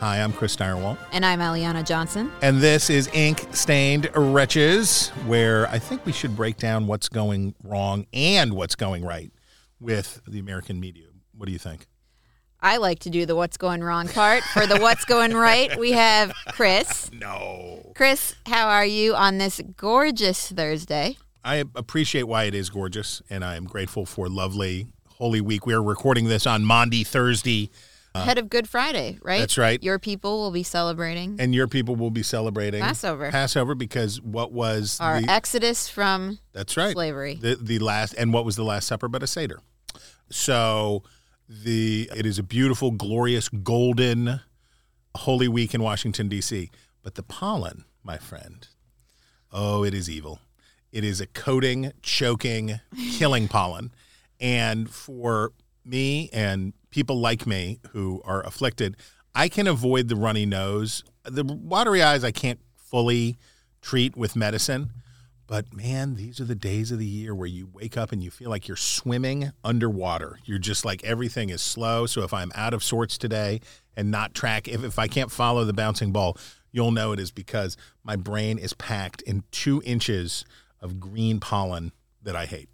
Hi, I'm Chris Stirewalt. And I'm Aliana Johnson. And this is Ink Stained Wretches, where I think we should break down what's going wrong and what's going right with the American media. What do you think? I like to do the what's going wrong part. For the what's going right, we have Chris. No. Chris, how are you on this gorgeous Thursday? I appreciate why it is gorgeous, and I am grateful for lovely Holy Week. We are recording this on Maundy Thursday. Ahead of Good Friday, right? That's right. Your people will be celebrating. And your people will be celebrating. Passover, because what was our Exodus from slavery. The last, and what was the Last Supper but a Seder. So it is a beautiful, glorious, golden Holy Week in Washington, D.C. But the pollen, my friend, oh, it is evil. It is a coating, choking, killing pollen. And for me and people like me who are afflicted, I can avoid the runny nose. The watery eyes I can't fully treat with medicine. But, man, these are the days of the year where you wake up and you feel like you're swimming underwater. You're just like everything is slow. So if I'm out of sorts today and not track, if I can't follow the bouncing ball, you'll know it is because my brain is packed in 2 inches of green pollen that I hate.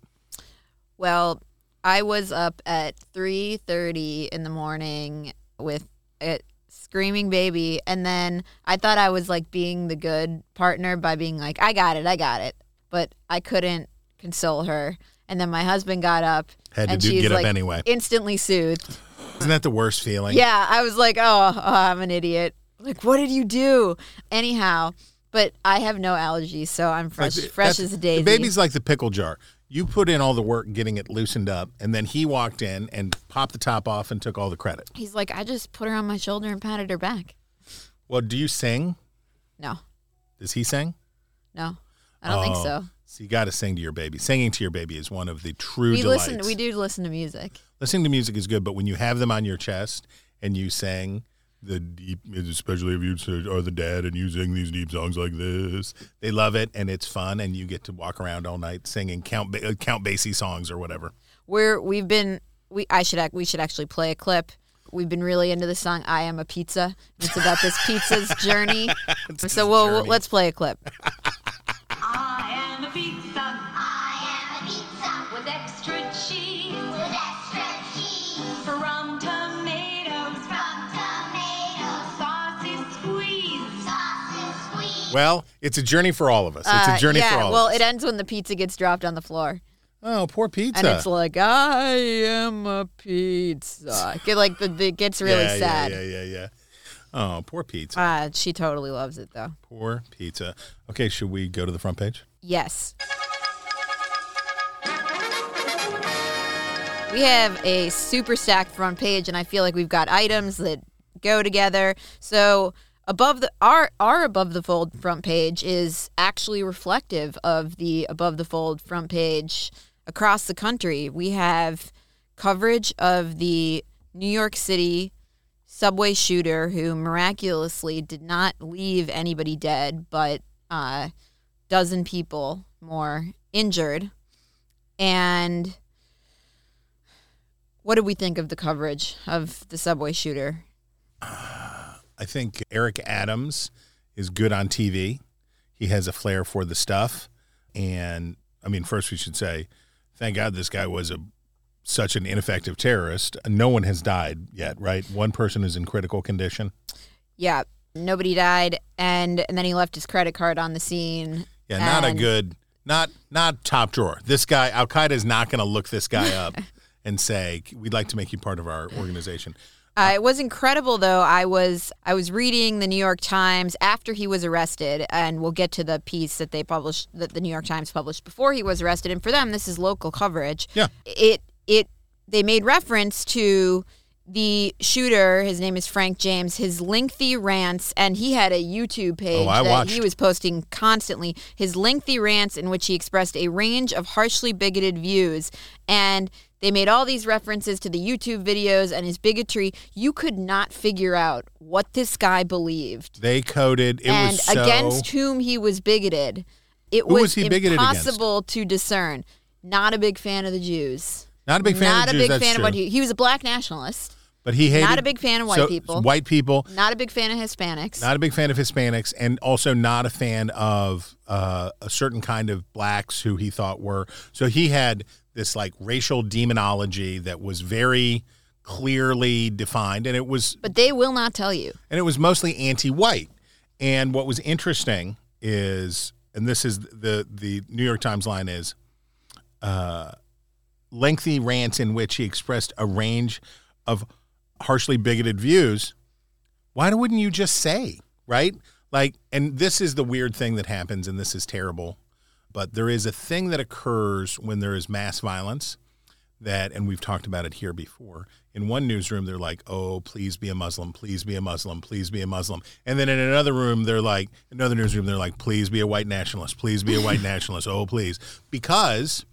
Well, I was up at 3:30 in the morning with it. Screaming baby, and then I thought I was like being the good partner by being like, I got it, but I couldn't console her. And then my husband got up, had to get up anyway. Instantly soothed. Isn't that the worst feeling? Yeah, I was like, oh, I'm an idiot. Like, what did you do? Anyhow, but I have no allergies, so I'm fresh as a daisy. The baby's like the pickle jar. You put in all the work getting it loosened up, and then he walked in and popped the top off and took all the credit. He's like, I just put her on my shoulder and patted her back. Well, do you sing? No. Does he sing? No. I don't think so. So you got to sing to your baby. Singing to your baby is one of the true delights. We do listen to music. Listening to music is good, but when you have them on your chest and you sing, especially if you are the dad and you sing these deep songs like this, they love it and it's fun and you get to walk around all night singing Count Basie songs or whatever. We should actually play a clip. We've been really into the song "I Am a Pizza." It's about this pizza's journey. Let's play a clip. I am a pizza. I am a pizza with extra cheese. With extra cheese from tomatoes. Well, it's a journey for all of us. Well, it ends when the pizza gets dropped on the floor. Oh, poor pizza. And it's like, I am a pizza. It gets really sad. Yeah. Oh, poor pizza. She totally loves it, though. Poor pizza. Okay, should we go to the front page? Yes. We have a super stacked front page, and I feel like we've got items that go together. So... Our above the fold front page is actually reflective of the above the fold front page across the country. We have coverage of the New York City subway shooter who miraculously did not leave anybody dead, but a dozen people more injured. And what did we think of the coverage of the subway shooter? I think Eric Adams is good on TV. He has a flair for the stuff. And, I mean, first we should say, thank God this guy was such an ineffective terrorist. No one has died yet, right? One person is in critical condition. Yeah, nobody died. And then he left his credit card on the scene. Yeah, not top drawer. This guy, Al-Qaeda is not going to look this guy up and say, we'd like to make you part of our organization. It was incredible, though. I was reading the New York Times after he was arrested, and we'll get to the piece that they published, that the New York Times published before he was arrested. And for them, this is local coverage. Yeah. They made reference to the shooter, his name is Frank James, his lengthy rants, and he had a YouTube page that he was posting constantly, his lengthy rants in which he expressed a range of harshly bigoted views. And they made all these references to the YouTube videos and his bigotry. You could not figure out what this guy believed. They coded. And against whom he was bigoted. It was impossible to discern. Not a big fan of the Jews. Not a big fan of the Jews, that's true. He was a black nationalist. But he hated. Not a big fan of white people. White people. Not a big fan of Hispanics. Not a big fan of Hispanics, and also not a fan of a certain kind of blacks who he thought were. So he had this like racial demonology that was very clearly defined, and it was. But they will not tell you. And it was mostly anti-white. And what was interesting is, and this is the New York Times line is, lengthy rants in which he expressed a range of harshly bigoted views. Why wouldn't you just say, right? Like, and this is the weird thing that happens, and this is terrible, but there is a thing that occurs when there is mass violence that, and we've talked about it here before, in one newsroom, they're like, oh, please be a Muslim, please be a Muslim, please be a Muslim. And then in another room, they're like, another newsroom, they're like, please be a white nationalist, please be a white nationalist, oh, please. Because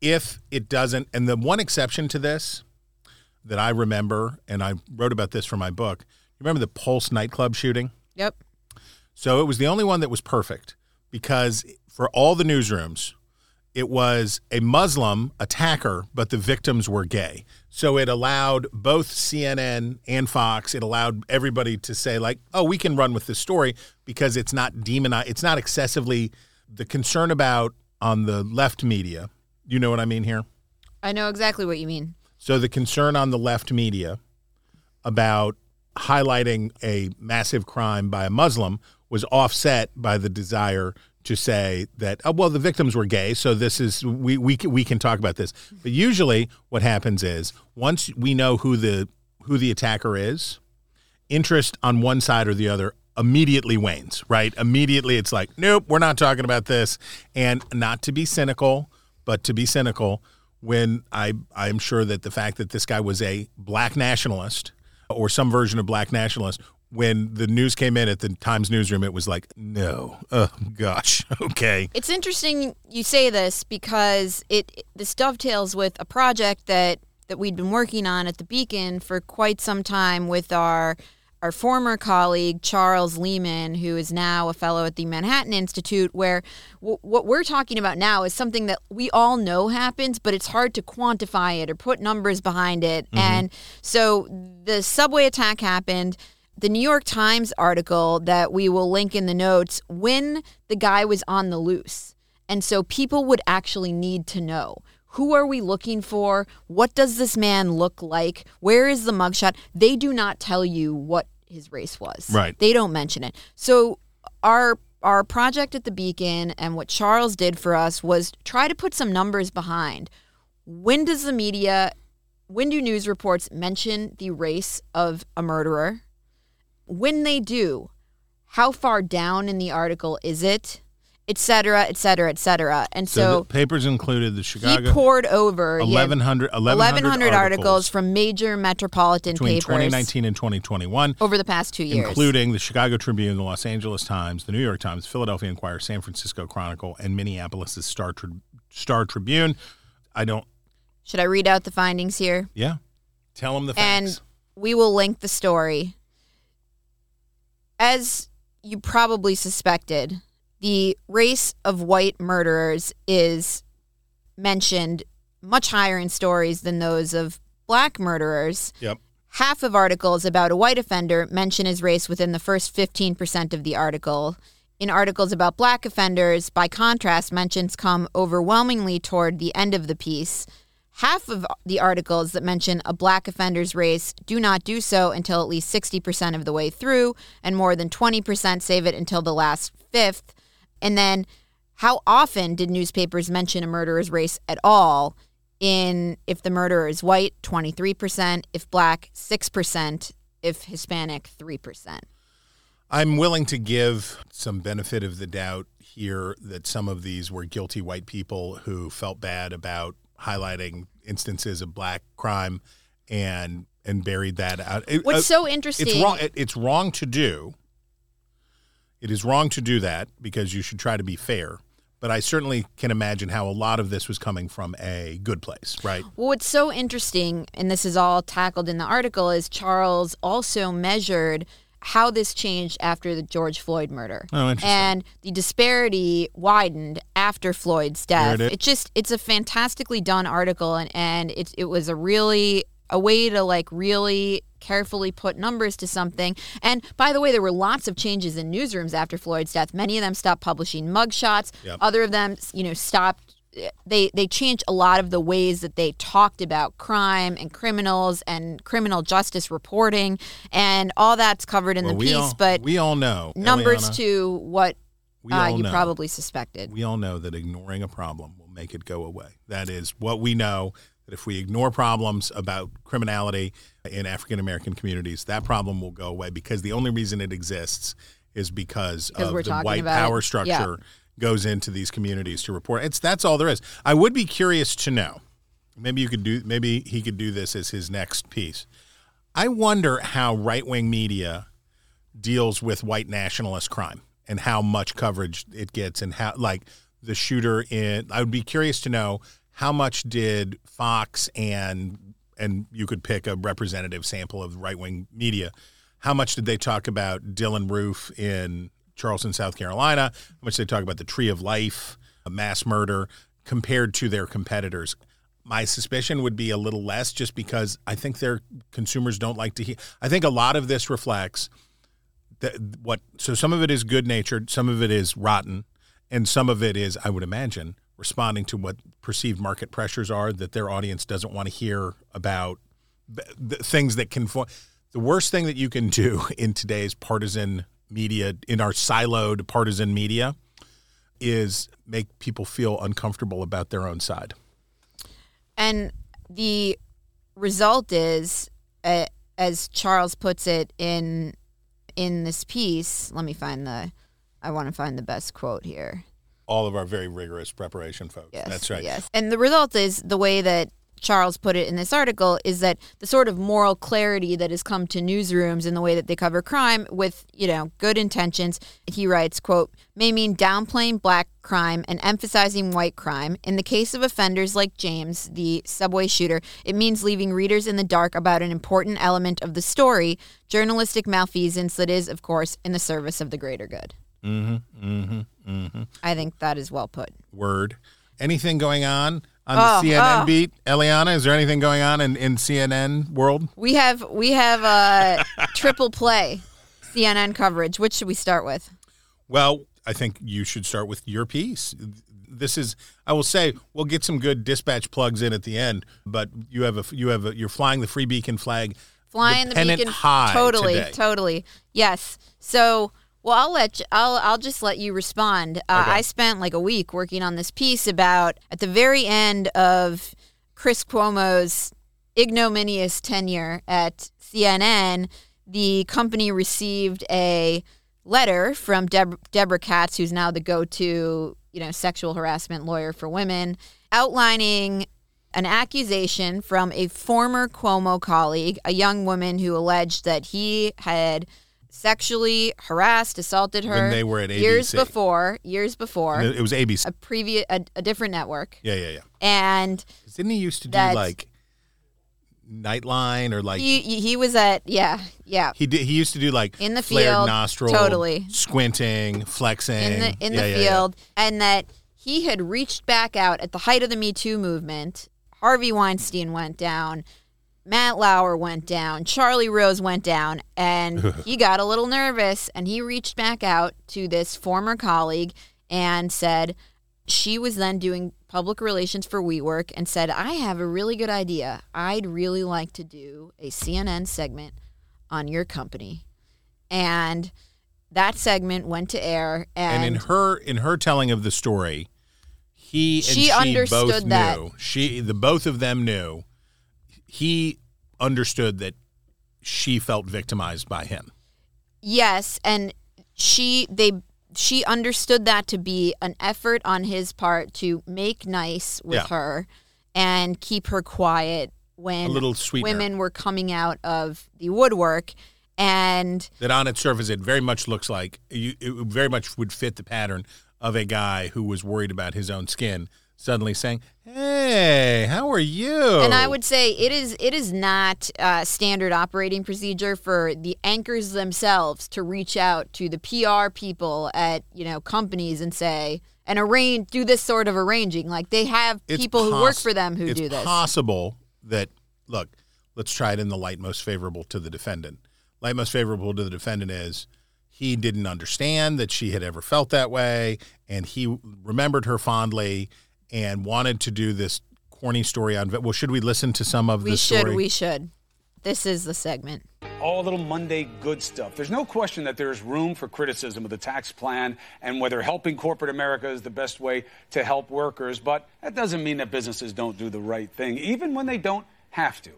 if it doesn't, and the one exception to this that I remember, and I wrote about this for my book, you remember the Pulse nightclub shooting? Yep. So it was the only one that was perfect because for all the newsrooms, it was a Muslim attacker, but the victims were gay. So it allowed both CNN and Fox, it allowed everybody to say like, oh, we can run with this story because it's not demonized. It's not excessively the concern about on the left media. You know what I mean here? I know exactly what you mean. So the concern on the left media about highlighting a massive crime by a Muslim was offset by the desire to say that, oh, well, the victims were gay, so this is, we can talk about this. But usually what happens is once we know who the attacker is, interest on one side or the other immediately wanes, right? Immediately it's like, nope, we're not talking about this. And not to be cynical, but to be cynical, when I'm sure that the fact that this guy was a black nationalist or some version of black nationalist, when the news came in at the Times newsroom, it was like, no, oh, gosh, okay. It's interesting you say this because this dovetails with a project that we'd been working on at the Beacon for quite some time with our former colleague, Charles Lehman, who is now a fellow at the Manhattan Institute, where what we're talking about now is something that we all know happens, but it's hard to quantify it or put numbers behind it. Mm-hmm. And so the subway attack happened. The New York Times article that we will link in the notes, when the guy was on the loose. And so people would actually need to know, who are we looking for? What does this man look like? Where is the mugshot? They do not tell you what his race was. Right. They don't mention it. So our project at the Beacon and what Charles did for us was try to put some numbers behind. When do news reports mention the race of a murderer? When they do, how far down in the article is it? Et cetera, et cetera, et cetera. And so the papers included the Chicago. He poured over 1,100 articles from major metropolitan papers. Between 2019 and 2021. Over the past 2 years. Including the Chicago Tribune, the Los Angeles Times, the New York Times, Philadelphia Inquirer, San Francisco Chronicle, and Minneapolis' Star Tribune. Should I read out the findings here? Yeah. Tell them the facts. And we will link the story. As you probably suspected, the race of white murderers is mentioned much higher in stories than those of black murderers. Yep. Half of articles about a white offender mention his race within the first 15% of the article. In articles about black offenders, by contrast, mentions come overwhelmingly toward the end of the piece. Half of the articles that mention a black offender's race do not do so until at least 60% of the way through, and more than 20% save it until the last fifth. And then how often did newspapers mention a murderer's race at all? If the murderer is white, 23%, if black, 6%, if Hispanic, 3%. I'm willing to give some benefit of the doubt here that some of these were guilty white people who felt bad about highlighting instances of black crime and buried that out. What's so interesting? It's wrong. It's wrong to do. It is wrong to do that because you should try to be fair. But I certainly can imagine how a lot of this was coming from a good place, right? Well, what's so interesting, and this is all tackled in the article, is Charles also measured how this changed after the George Floyd murder. Oh, interesting. And the disparity widened after Floyd's death. It's a fantastically done article, and it was a way to really carefully put numbers to something. And by the way, there were lots of changes in newsrooms after Floyd's death. Many of them stopped publishing mugshots. Yep. Other of them, stopped. They changed a lot of the ways that they talked about crime and criminals and criminal justice reporting, and all that's covered in the piece. But we all know numbers, Eliana, to what you probably suspected. We all know that ignoring a problem will make it go away. That is what we know. That if we ignore problems about criminality in African-American communities, that problem will go away because the only reason it exists is because of the white power structure goes into these communities to report. That's all there is. I would be curious to know, maybe he could do this as his next piece. I wonder how right-wing media deals with white nationalist crime and how much coverage it gets and how, the shooter in, I would be curious to know, how much did Fox and you could pick a representative sample of right-wing media, how much did they talk about Dylann Roof in Charleston, South Carolina, how much did they talk about the Tree of Life, a mass murder, compared to their competitors? My suspicion would be a little less just because I think their consumers don't like to hear. I think a lot of this reflects so some of it is good-natured, some of it is rotten, and some of it is, I would imagine, responding to what perceived market pressures are that their audience doesn't want to hear about the things that conform. The worst thing that you can do in today's partisan media, in our siloed partisan media, is make people feel uncomfortable about their own side. And the result is, as Charles puts it in this piece, I want to find the best quote here. All of our very rigorous preparation, folks. Yes, that's right. Yes. And the result is, the way that Charles put it in this article, is that the sort of moral clarity that has come to newsrooms in the way that they cover crime with, good intentions, he writes, quote, may mean downplaying black crime and emphasizing white crime. In the case of offenders like James, the subway shooter, it means leaving readers in the dark about an important element of the story, journalistic malfeasance that is, of course, in the service of the greater good. Mm-hmm, mm-hmm, mm-hmm. I think that is well put. Word. Anything going on the CNN beat? Eliana, is there anything going on in CNN world? We have a triple play CNN coverage. Which should we start with? Well, I think you should start with your piece. I will say, we'll get some good dispatch plugs in at the end, but you're flying the free Beacon flag. Flying the Beacon high. Totally. Yes. So, well, I'll just let you respond. Okay. I spent a week working on this piece about, at the very end of Chris Cuomo's ignominious tenure at CNN, the company received a letter from Deborah Katz, who's now the go-to, sexual harassment lawyer for women, outlining an accusation from a former Cuomo colleague, a young woman who alleged that he had sexually harassed, assaulted her when they were at ABC. Years before. It was ABC. A different network. Yeah. And didn't he used to do Nightline or he was at yeah. He used to do in the flared field, nostril, totally squinting, flexing in the field, and that he had reached back out at the height of the Me Too movement. Harvey Weinstein went down. Matt Lauer went down, Charlie Rose went down, and he got a little nervous, and he reached back out to this former colleague and said, she was then doing public relations for WeWork, and said, I have a really good idea. I'd really like to do a CNN segment on your company. And that segment went to air. And in her telling of the story, she understood both that. Knew. The both of them knew. He understood that she felt victimized by him. Yes, and she understood that to be an effort on his part to make nice with her and keep her quiet when women were coming out of the woodwork. And that on its surface, it very much looks like, it very much would fit the pattern of a guy who was worried about his own skin suddenly saying, hey, how are you? And I would say it is not standard operating procedure for the anchors themselves to reach out to the PR people at, companies and say, and do this sort of arranging. Like, they have people who work for them who do this. It's possible that, look, let's try it in the light most favorable to the defendant. Light most favorable to the defendant is he didn't understand that she had ever felt that way, and he remembered her fondly and wanted to do this corny story on... Well, should we listen to some of the story? We should. This is the segment. All little Monday good stuff. There's no question that there's room for criticism of the tax plan and whether helping corporate America is the best way to help workers, but that doesn't mean that businesses don't do the right thing, even when they don't have to.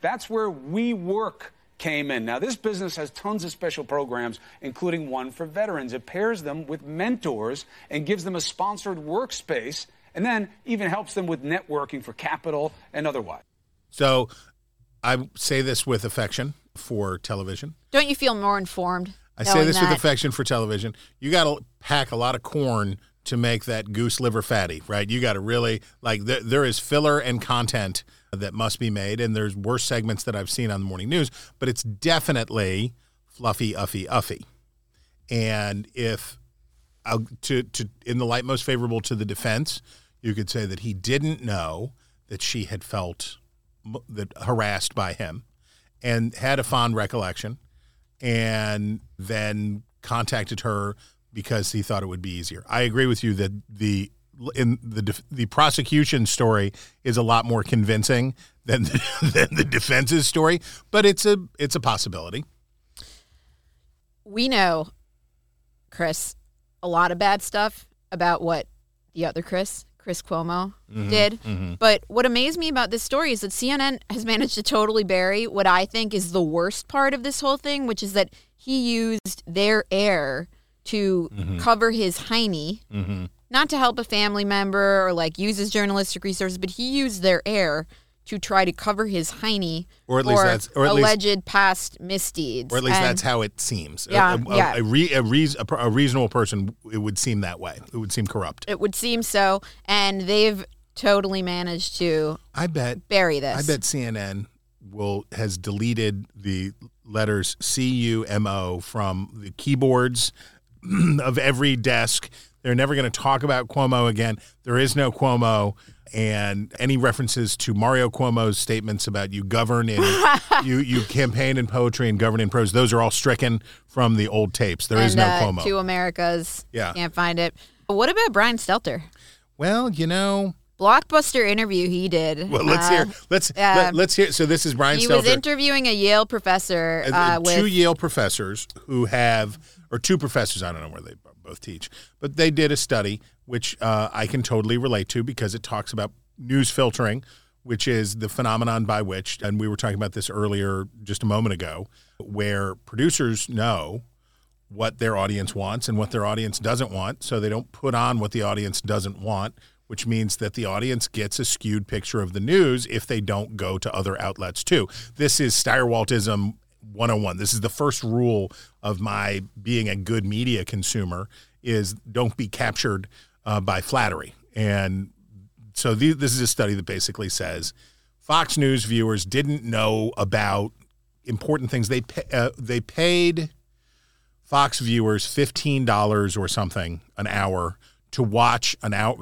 That's where WeWork came in. Now, this business has tons of special programs, including one for veterans. It pairs them with mentors and gives them a sponsored workspace, and then even helps them with networking for capital and otherwise. So I say this with affection for television. Don't you feel more informed? I say this with affection for television. You got to pack a lot of corn to make that goose liver fatty, right? You got to really, like, there is filler and content that must be made, and there's worse segments that I've seen on the morning news, but it's definitely fluffy, uffy. And if, in the light most favorable to the defense, you could say that he didn't know that she had felt that harassed by him and had a fond recollection and then contacted her because he thought it would be easier. I agree with you that the prosecution story is a lot more convincing than the defense's story, but it's a possibility. We know, Chris, a lot of bad stuff about what the other Chris Cuomo did. Mm-hmm. But what amazed me about this story is that CNN has managed to totally bury what I think is the worst part of this whole thing, which is that he used their air to cover his hiney, not to help a family member or like use his journalistic resources, but he used their air to try to cover his hiney or alleged past misdeeds. Or at least that's how it seems. Yeah, a reasonable person, it would seem that way. It would seem corrupt. It would seem so, and they've totally managed to bury this. I bet CNN has deleted the letters C-U-M-O from the keyboards of every desk. They're never going to talk about Cuomo again. There is no Cuomo. And any references to Mario Cuomo's statements about you govern in you campaign in poetry and govern in prose, those are all stricken from the old tapes. There is no Cuomo. Two Americas. Yeah. Can't find it. But what about Brian Stelter? Well, blockbuster interview he did. Well, let's hear. So this is Brian Stelter. He was interviewing a Yale professor. Two professors, I don't know where they both teach, but they did a study which I can totally relate to because it talks about news filtering, which is the phenomenon by which, and we were talking about this earlier just a moment ago, where producers know what their audience wants and what their audience doesn't want, so they don't put on what the audience doesn't want, which means that the audience gets a skewed picture of the news if they don't go to other outlets too. This is Stirewaltism 101. This is the first rule of my being a good media consumer is don't be captured by flattery. And so this is a study that basically says Fox News viewers didn't know about important things. They paid Fox viewers $15 or something an hour to watch an hour,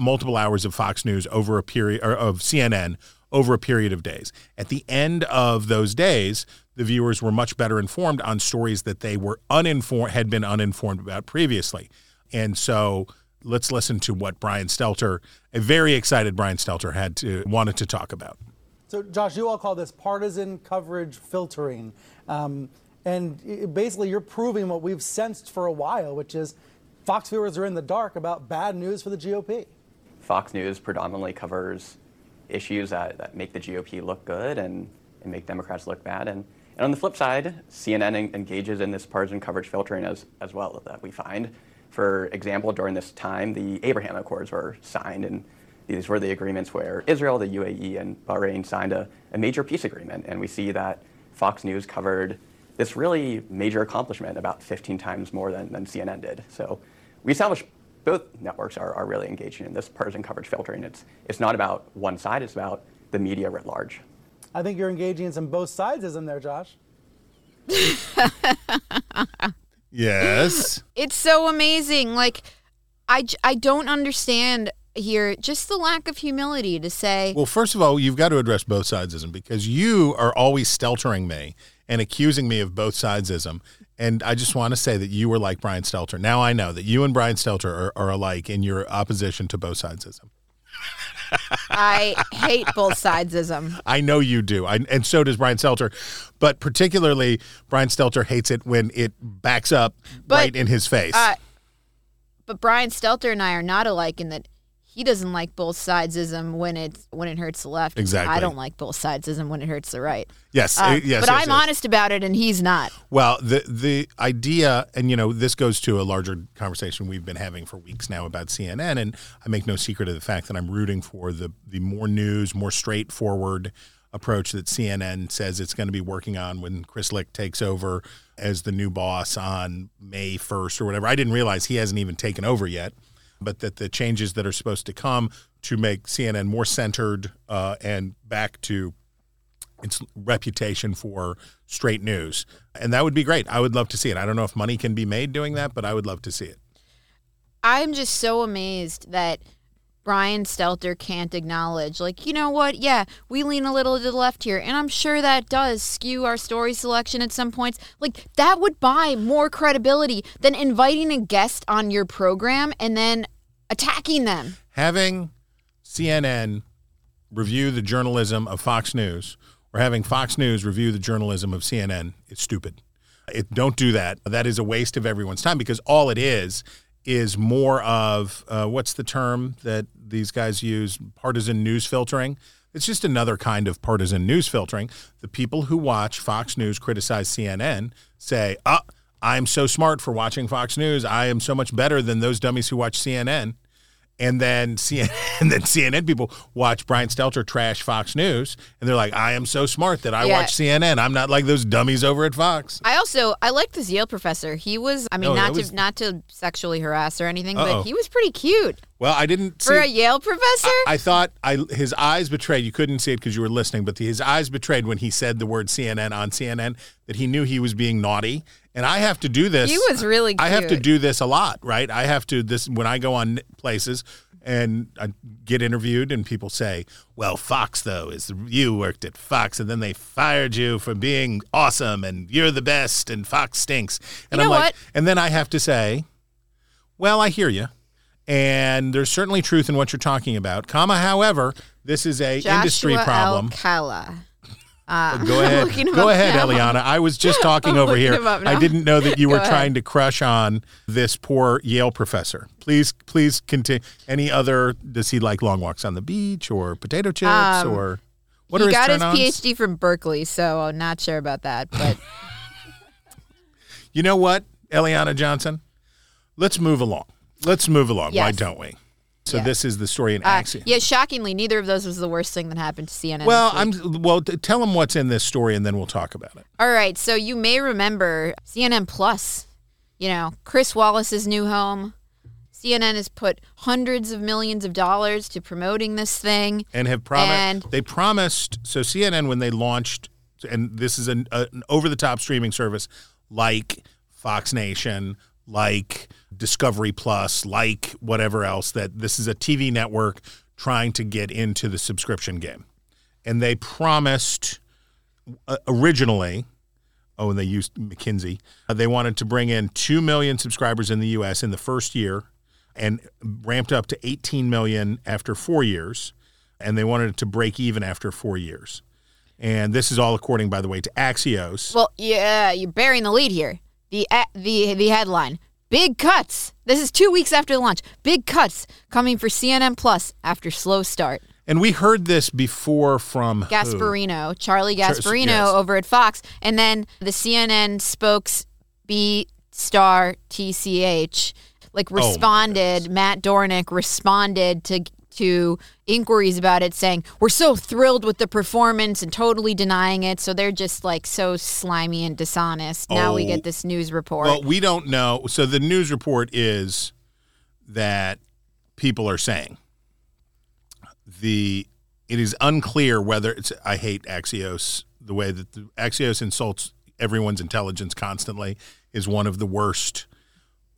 multiple hours of Fox News over a period, or of CNN over a period of days. At the end of those days, the viewers were much better informed on stories that they were had been uninformed about previously. And so let's listen to what Brian Stelter, a very excited Brian Stelter, wanted to talk about. So, Josh, you all call this partisan coverage filtering. And basically you're proving what we've sensed for a while, which is Fox viewers are in the dark about bad news for the GOP. Fox News predominantly covers issues that make the GOP look good and make Democrats look bad. And on the flip side, CNN engages in this partisan coverage filtering as well that we find. For example, during this time, the Abraham Accords were signed, and these were the agreements where Israel, the UAE, and Bahrain signed a major peace agreement. And we see that Fox News covered this really major accomplishment about 15 times more than CNN did. So we established both networks are really engaging in this partisan coverage filtering. It's not about one side, it's about the media writ large. I think you're engaging in some both sidesism there, Josh. Yes. It's so amazing. Like, I don't understand here just the lack of humility to say. Well, first of all, you've got to address both sidesism because you are always steltering me and accusing me of both sidesism. And I just want to say that you were like Brian Stelter. Now I know that you and Brian Stelter are alike in your opposition to both sidesism. I hate both sidesism. I know you do. And so does Brian Stelter. But particularly, Brian Stelter hates it when it backs up right in his face. But Brian Stelter and I are not alike in that he doesn't like both sidesism when it hurts the left. Exactly. I don't like both sidesism when it hurts the right. Yes, yes, honest about it, and he's not. Well, the idea, and you know, this goes to a larger conversation we've been having for weeks now about CNN, and I make no secret of the fact that I'm rooting for the more news, more straightforward approach that CNN says it's going to be working on when Chris Licht takes over as the new boss on May 1st or whatever. I didn't realize he hasn't even taken over yet. But that the changes that are supposed to come to make CNN more centered and back to its reputation for straight news. And that would be great. I would love to see it. I don't know if money can be made doing that, but I would love to see it. I'm just so amazed that Brian Stelter can't acknowledge, like, you know what? Yeah, we lean a little to the left here, and I'm sure that does skew our story selection at some points. Like, that would buy more credibility than inviting a guest on your program and then attacking them. Having CNN review the journalism of Fox News or having Fox News review the journalism of CNN is stupid. Don't do that. That is a waste of everyone's time because all it is more of, what's the term that these guys use, partisan news filtering. It's just another kind of partisan news filtering. The people who watch Fox News criticize CNN say, I'm so smart for watching Fox News. I am so much better than those dummies who watch CNN. And then CNN people watch Brian Stelter trash Fox News, and they're like, I am so smart that I watch CNN. I'm not like those dummies over at Fox. I like this Yale professor. He was, not to sexually harass or anything, but he was pretty cute. Well, I didn't see. For a Yale professor? I thought his eyes betrayed. You couldn't see it because you were listening, but his eyes betrayed when he said the word CNN on CNN that he knew he was being naughty. And I have to do this. He was really cute. I have to do this a lot, right? I have to this when I go on places and I get interviewed and people say, well, Fox, though, you worked at Fox and then they fired you for being awesome and you're the best and Fox stinks. And you know I'm like, what? And then I have to say, well, I hear you. And there's certainly truth in what you're talking about, however, this is a Joshua industry problem. Alcala. Go ahead, Aliana. I was just talking over here. I didn't know that you were trying to crush on this poor Yale professor. Please continue. Any other? Does he like long walks on the beach or potato chips or what are his turn-ons? He got his PhD from Berkeley, so I'm not sure about that. But you know what, Aliana Johnson? Let's move along. Yes. Why don't we? So This is the story in Axios. Yeah, shockingly, neither of those was the worst thing that happened to CNN. Well, tell them what's in this story, and then we'll talk about it. All right. So you may remember CNN Plus. You know, Chris Wallace's new home. CNN has put hundreds of millions of dollars to promoting this thing, and have promised. They promised. So CNN, when they launched, and this is an over-the-top streaming service like Fox Nation, like Discovery Plus, like whatever else, that this is a TV network trying to get into the subscription game. And they promised originally, and they used McKinsey, they wanted to bring in 2 million subscribers in the U.S. in the first year and ramped up to 18 million after 4 years. And they wanted it to break even after 4 years. And this is all according, by the way, to Axios. Well, yeah, you're burying the lead here. The headline, big cuts. This is 2 weeks after the launch. Big cuts coming for CNN Plus after slow start. And we heard this before from Gasparino, who? Charlie Gasparino over at Fox. And then the CNN spokes B-Star TCH responded. Matt Dornick responded to to inquiries about it saying, we're so thrilled with the performance and totally denying it. So they're just like so slimy and dishonest. Now we get this news report. Well, we don't know. So the news report is that people are saying it is unclear whether it's, I hate Axios, the way that Axios insults everyone's intelligence constantly is one of the worst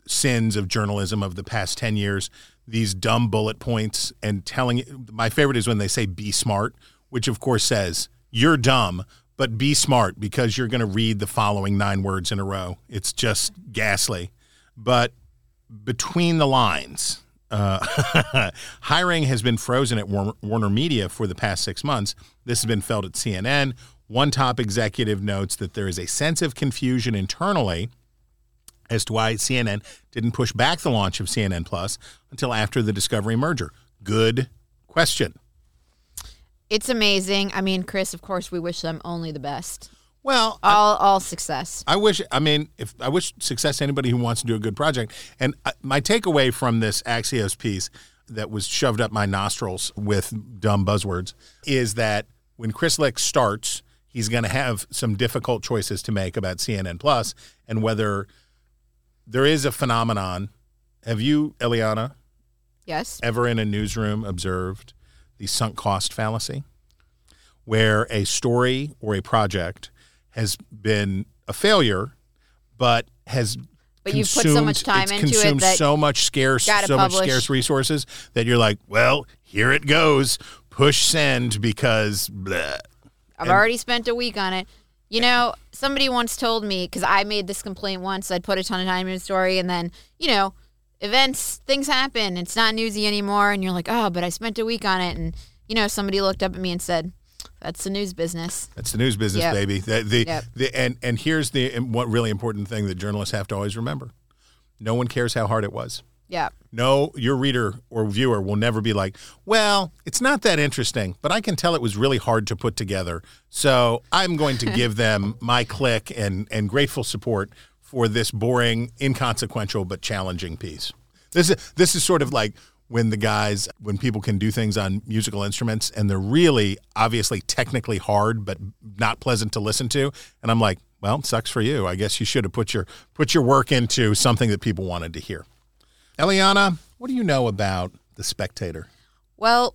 sins of journalism of the past 10 years. These dumb bullet points and telling, my favorite is when they say be smart, which of course says you're dumb, but be smart because you're going to read the following 9 words in a row. It's just ghastly. But between the lines, hiring has been frozen at Warner Media for the past 6 months. This has been felt at CNN. One top executive notes that there is a sense of confusion internally as to why CNN didn't push back the launch of CNN Plus until after the Discovery merger. Good question. It's amazing. I mean, Chris, of course, we wish them only the best. Well, all success. I wish success to anybody who wants to do a good project. And my takeaway from this Axios piece that was shoved up my nostrils with dumb buzzwords is that when Chris Lick starts, he's going to have some difficult choices to make about CNN Plus and whether there is a phenomenon. Have you, Eliana? Yes. Ever in a newsroom observed the sunk cost fallacy, where a story or a project has been a failure, but has you've put so much time into it that so much scarce resources that you're like, well, here it goes. Push send because blah. I've already spent a week on it. You know, somebody once told me, because I made this complaint once, I'd put a ton of time in a story, and then, you know, things happen, it's not newsy anymore, and you're like, oh, but I spent a week on it, and, you know, somebody looked up at me and said, that's the news business. That's the news business, yep. Baby. And here's one really important thing that journalists have to always remember. No one cares how hard it was. Yeah. No, your reader or viewer will never be like, well, it's not that interesting, but I can tell it was really hard to put together. So I'm going to give them my click and grateful support for this boring, inconsequential, but challenging piece. This is sort of like when people can do things on musical instruments and they're really obviously technically hard, but not pleasant to listen to. And I'm like, well, it sucks for you. I guess you should have put your work into something that people wanted to hear. Eliana, what do you know about The Spectator? Well,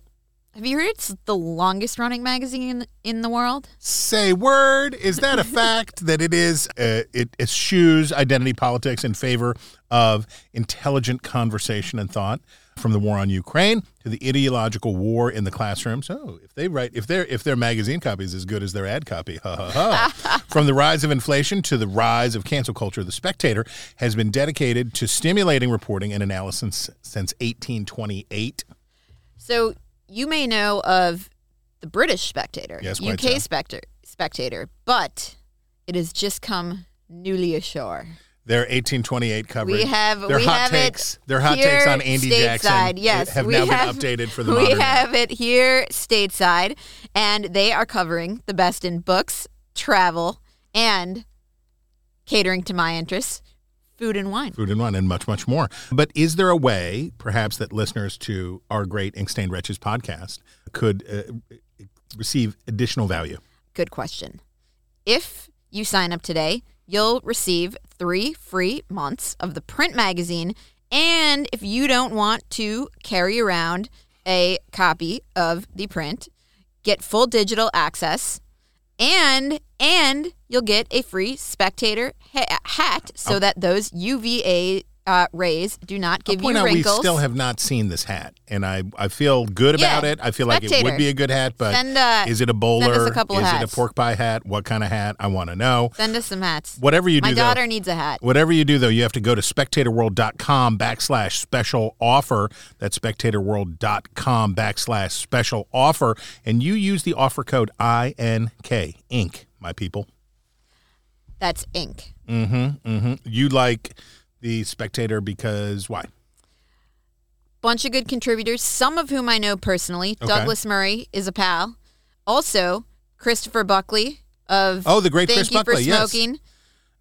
have you heard it's the longest-running magazine in the world? Say word. Is that a fact that it is? It eschews identity politics in favor of intelligent conversation and thought, from the war on Ukraine to the ideological war in the classroom. So if their magazine copy is as good as their ad copy, ha ha ha. From the rise of inflation to the rise of cancel culture, The Spectator has been dedicated to stimulating reporting and analysis since 1828. So you may know of the British Spectator, yes, UK Spectator, but it has just come newly ashore. Their 1828 coverage. Their hot takes on Andy Jackson. Yes, have now been updated for the modern. We have it here stateside, and they are covering the best in books, travel, and catering to my interests, food and wine. Food and wine, and much, much more. But is there a way, perhaps, that listeners to our great Ink Stained Wretches podcast could receive additional value? Good question. If you sign up today, you'll receive 3 free months of the print magazine. And if you don't want to carry around a copy of the print, get full digital access. And you'll get a free Spectator hat so that those UVA rays do not give you wrinkles. We still have not seen this hat, and I feel good about it. I feel like it would be a good hat, but is it a bowler? Send us a couple of hats. Is it a pork pie hat? What kind of hat? I want to know. Send us some hats. Whatever you do, my daughter needs a hat. Whatever you do, though, you have to go to spectatorworld.com/special offer. That's spectatorworld.com/special offer, and you use the offer code INK, Ink, my people. That's Ink. Mm-hmm. Mm-hmm. You like The Spectator because why? Bunch of good contributors, some of whom I know personally. Okay. Douglas Murray is a pal. Also, Christopher Buckley of the great Thank Chris You Buckley, for Smoking. Yes.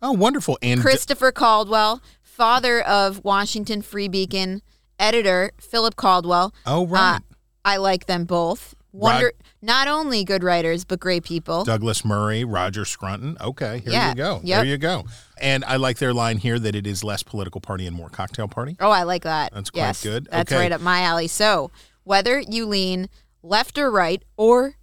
Oh, wonderful. And Christopher Caldwell, father of Washington Free Beacon, editor Philip Caldwell. Oh, right. I like them both. Not only good writers, but great people. Douglas Murray, Roger Scruton. Okay, here you go. Yep. There you go. And I like their line here that it is less political party and more cocktail party. Oh, I like that. That's quite good. That's right up my alley. So whether you lean left or right, or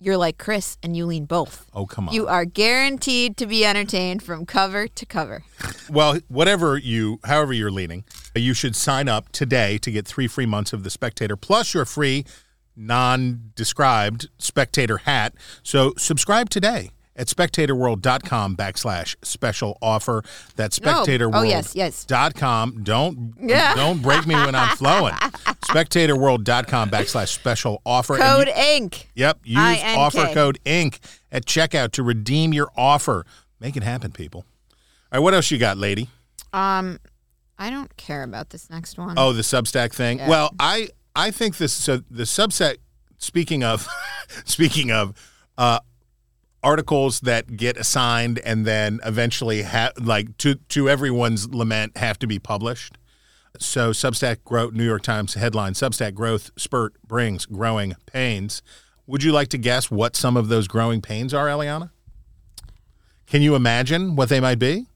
you're like Chris and you lean both. Oh, come on. You are guaranteed to be entertained from cover to cover. Well, however you're leaning, you should sign up today to get 3 free months of The Spectator, plus your free non-described Spectator hat. So subscribe today at spectatorworld.com/special offer. That's spectatorworld.com. Oh, yes. Don't break me when I'm flowing. spectatorworld.com/special offer. Code INK. Yep. Use I-N-K. Offer code INK at checkout to redeem your offer. Make it happen, people. All right. What else you got, lady? I don't care about this next one. Oh, the Substack thing. Yeah. Well, I think this. So the Substack. Speaking of articles that get assigned and then eventually to everyone's lament have to be published. So Substack growth. New York Times headline: Substack growth spurt brings growing pains. Would you like to guess what some of those growing pains are, Aliana? Can you imagine what they might be?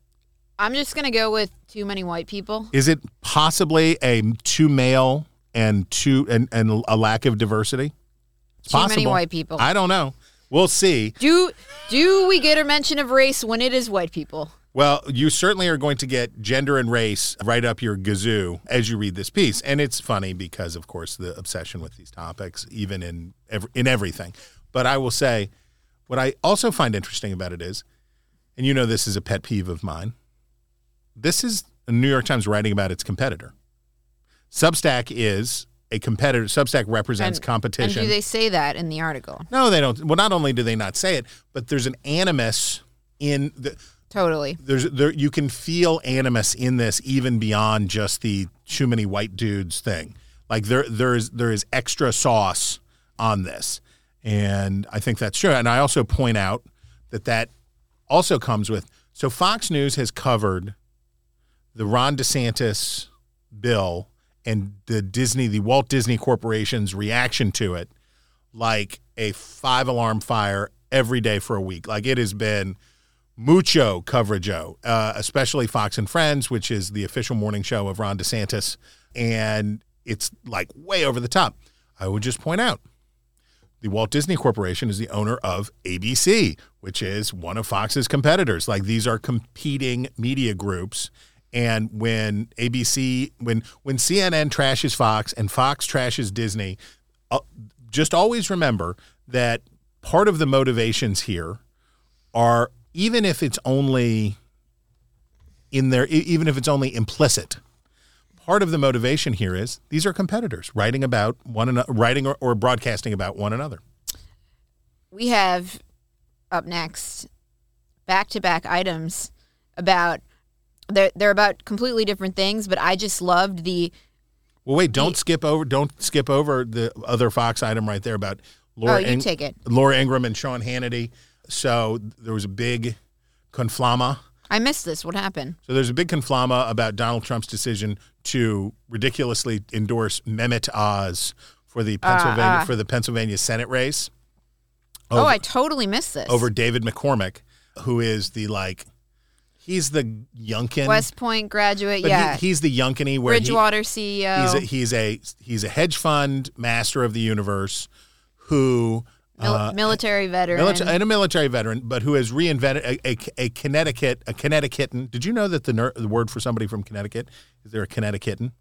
I'm just gonna go with too many white people. Is it possibly a too male? And a lack of diversity? It's too many white people. I don't know. We'll see. Do we get a mention of race when it is white people? Well, you certainly are going to get gender and race right up your gazoo as you read this piece. And it's funny because, of course, the obsession with these topics, even in everything. But I will say, what I also find interesting about it is, and you know this is a pet peeve of mine, this is the New York Times writing about its competitor. Substack is a competitor. Substack represents competition. And do they say that in the article? No, they don't. Well, not only do they not say it, but there's an animus in the... Totally. You can feel animus in this even beyond just the too many white dudes thing. Like there is extra sauce on this. And I think that's true. And I also point out that also comes with... So Fox News has covered the Ron DeSantis bill... and the Walt Disney Corporation's reaction to it, like a 5-alarm fire every day for a week. Like it has been mucho coverageo, especially Fox and Friends, which is the official morning show of Ron DeSantis. And it's like way over the top. I would just point out the Walt Disney Corporation is the owner of ABC, which is one of Fox's competitors. Like these are competing media groups. And when ABC, when CNN trashes Fox and Fox trashes Disney, just always remember that part of the motivations here are, even if it's only implicit, part of the motivation here is these are competitors writing about one another, writing or broadcasting about one another. We have up next back-to-back items about. They're about completely different things, but I just loved the... Well, wait, don't skip over the other Fox item right there about Laura Ingraham and Sean Hannity. So there was a big conflama. I missed this. What happened? So there's a big conflama about Donald Trump's decision to ridiculously endorse Mehmet Oz for the Pennsylvania Senate race. I totally missed this. Over David McCormick, who is the, like... He's the Yunkin. West Point graduate, yeah. He's the Yunkiny. Bridgewater CEO. He's a hedge fund master of the universe who... military veteran. And a military veteran, but who has reinvented a Connecticutan. Did you know that the word for somebody from Connecticut, is there a Connecticutan?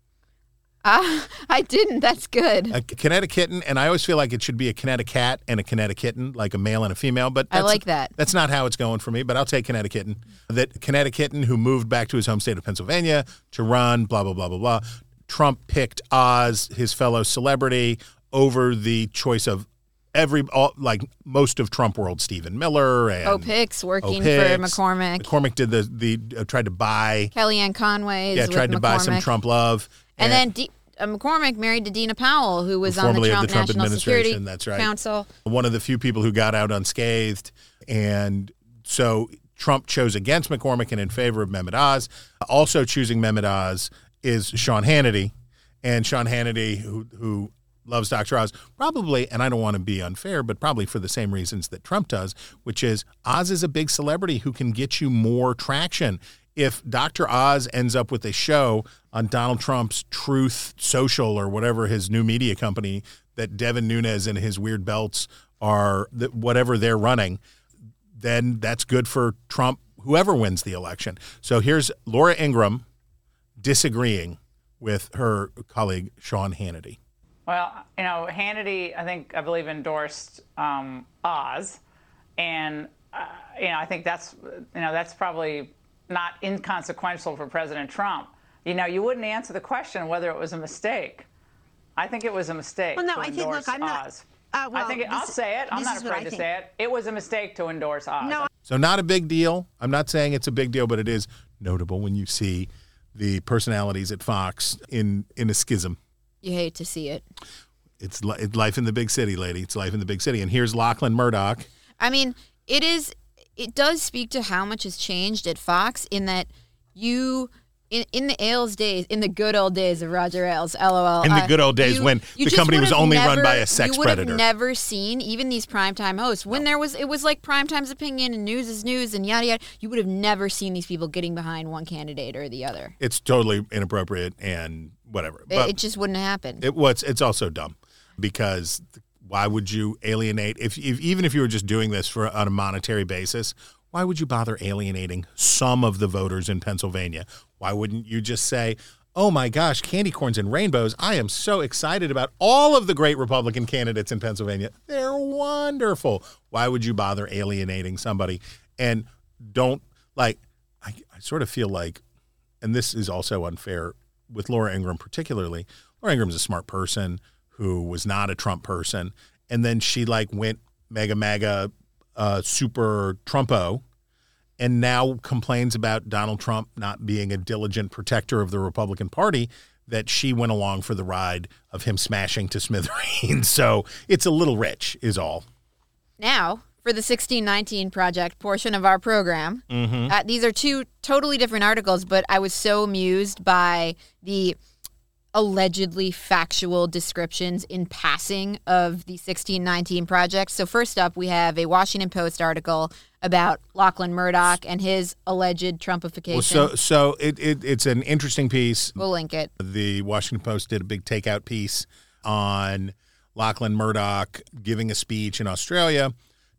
I didn't. That's good. A Connecticutan, and I always feel like it should be a Connecticut and a Connecticutan, like a male and a female. But I like that. That's not how it's going for me, but I'll take Connecticutan. That Connecticutan who moved back to his home state of Pennsylvania to run, blah, blah, blah, blah, blah. Trump picked Oz, his fellow celebrity, over the choice of most of Trump world, Stephen Miller and Opix for McCormick. McCormick did the tried to buy Kellyanne Conway's. Yeah, tried to buy some Trump love, and then McCormick married to Dina Powell, who was on the Trump National Security Council. One of the few people who got out unscathed, and so Trump chose against McCormick and in favor of Mehmet Oz. Also choosing Mehmet Oz is Sean Hannity, who loves Dr. Oz, probably, and I don't want to be unfair, but probably for the same reasons that Trump does, which is Oz is a big celebrity who can get you more traction. If Dr. Oz ends up with a show on Donald Trump's Truth Social or whatever his new media company that Devin Nunes and his weird belts are, whatever they're running, then that's good for Trump, whoever wins the election. So here's Laura Ingraham disagreeing with her colleague, Sean Hannity. Well, you know, Hannity, I believe endorsed Oz. And, you know, I think that's probably not inconsequential for President Trump. You know, you wouldn't answer the question whether it was a mistake. I think it was a mistake to endorse Oz. I'll say it. I'm not afraid to say it. It was a mistake to endorse Oz. No. So not a big deal. I'm not saying it's a big deal, but it is notable when you see the personalities at Fox in a schism. You hate to see it. It's life in the big city, lady. It's life in the big city. And here's Lachlan Murdoch. I mean, it does speak to how much has changed at Fox in that you in the Ailes days, in the good old days of Roger Ailes, LOL. In the good old days when the company was only run by a sex predator. You would have never seen even these primetime hosts. When it was like primetime's opinion and news is news and yada yada. You would have never seen these people getting behind one candidate or the other. It's totally inappropriate and whatever. But it just wouldn't happen. It's also dumb because why would you alienate if you were just doing this on a monetary basis? Why would you bother alienating some of the voters in Pennsylvania? Why wouldn't you just say, oh, my gosh, candy corns and rainbows. I am so excited about all of the great Republican candidates in Pennsylvania. They're wonderful. Why would you bother alienating somebody? And I sort of feel like, and this is also unfair with Laura Ingraham particularly. Laura Ingram's a smart person who was not a Trump person. And then she went mega super Trumpo, and now complains about Donald Trump not being a diligent protector of the Republican Party, that she went along for the ride of him smashing to smithereens. So it's a little rich is all. Now, for the 1619 Project portion of our program, these are two totally different articles, but I was so amused by the allegedly factual descriptions in passing of the 1619 Project. So first up, we have a Washington Post article about Lachlan Murdoch and his alleged Trumpification. Well, so it's an interesting piece. We'll link it. The Washington Post did a big takeout piece on Lachlan Murdoch giving a speech in Australia.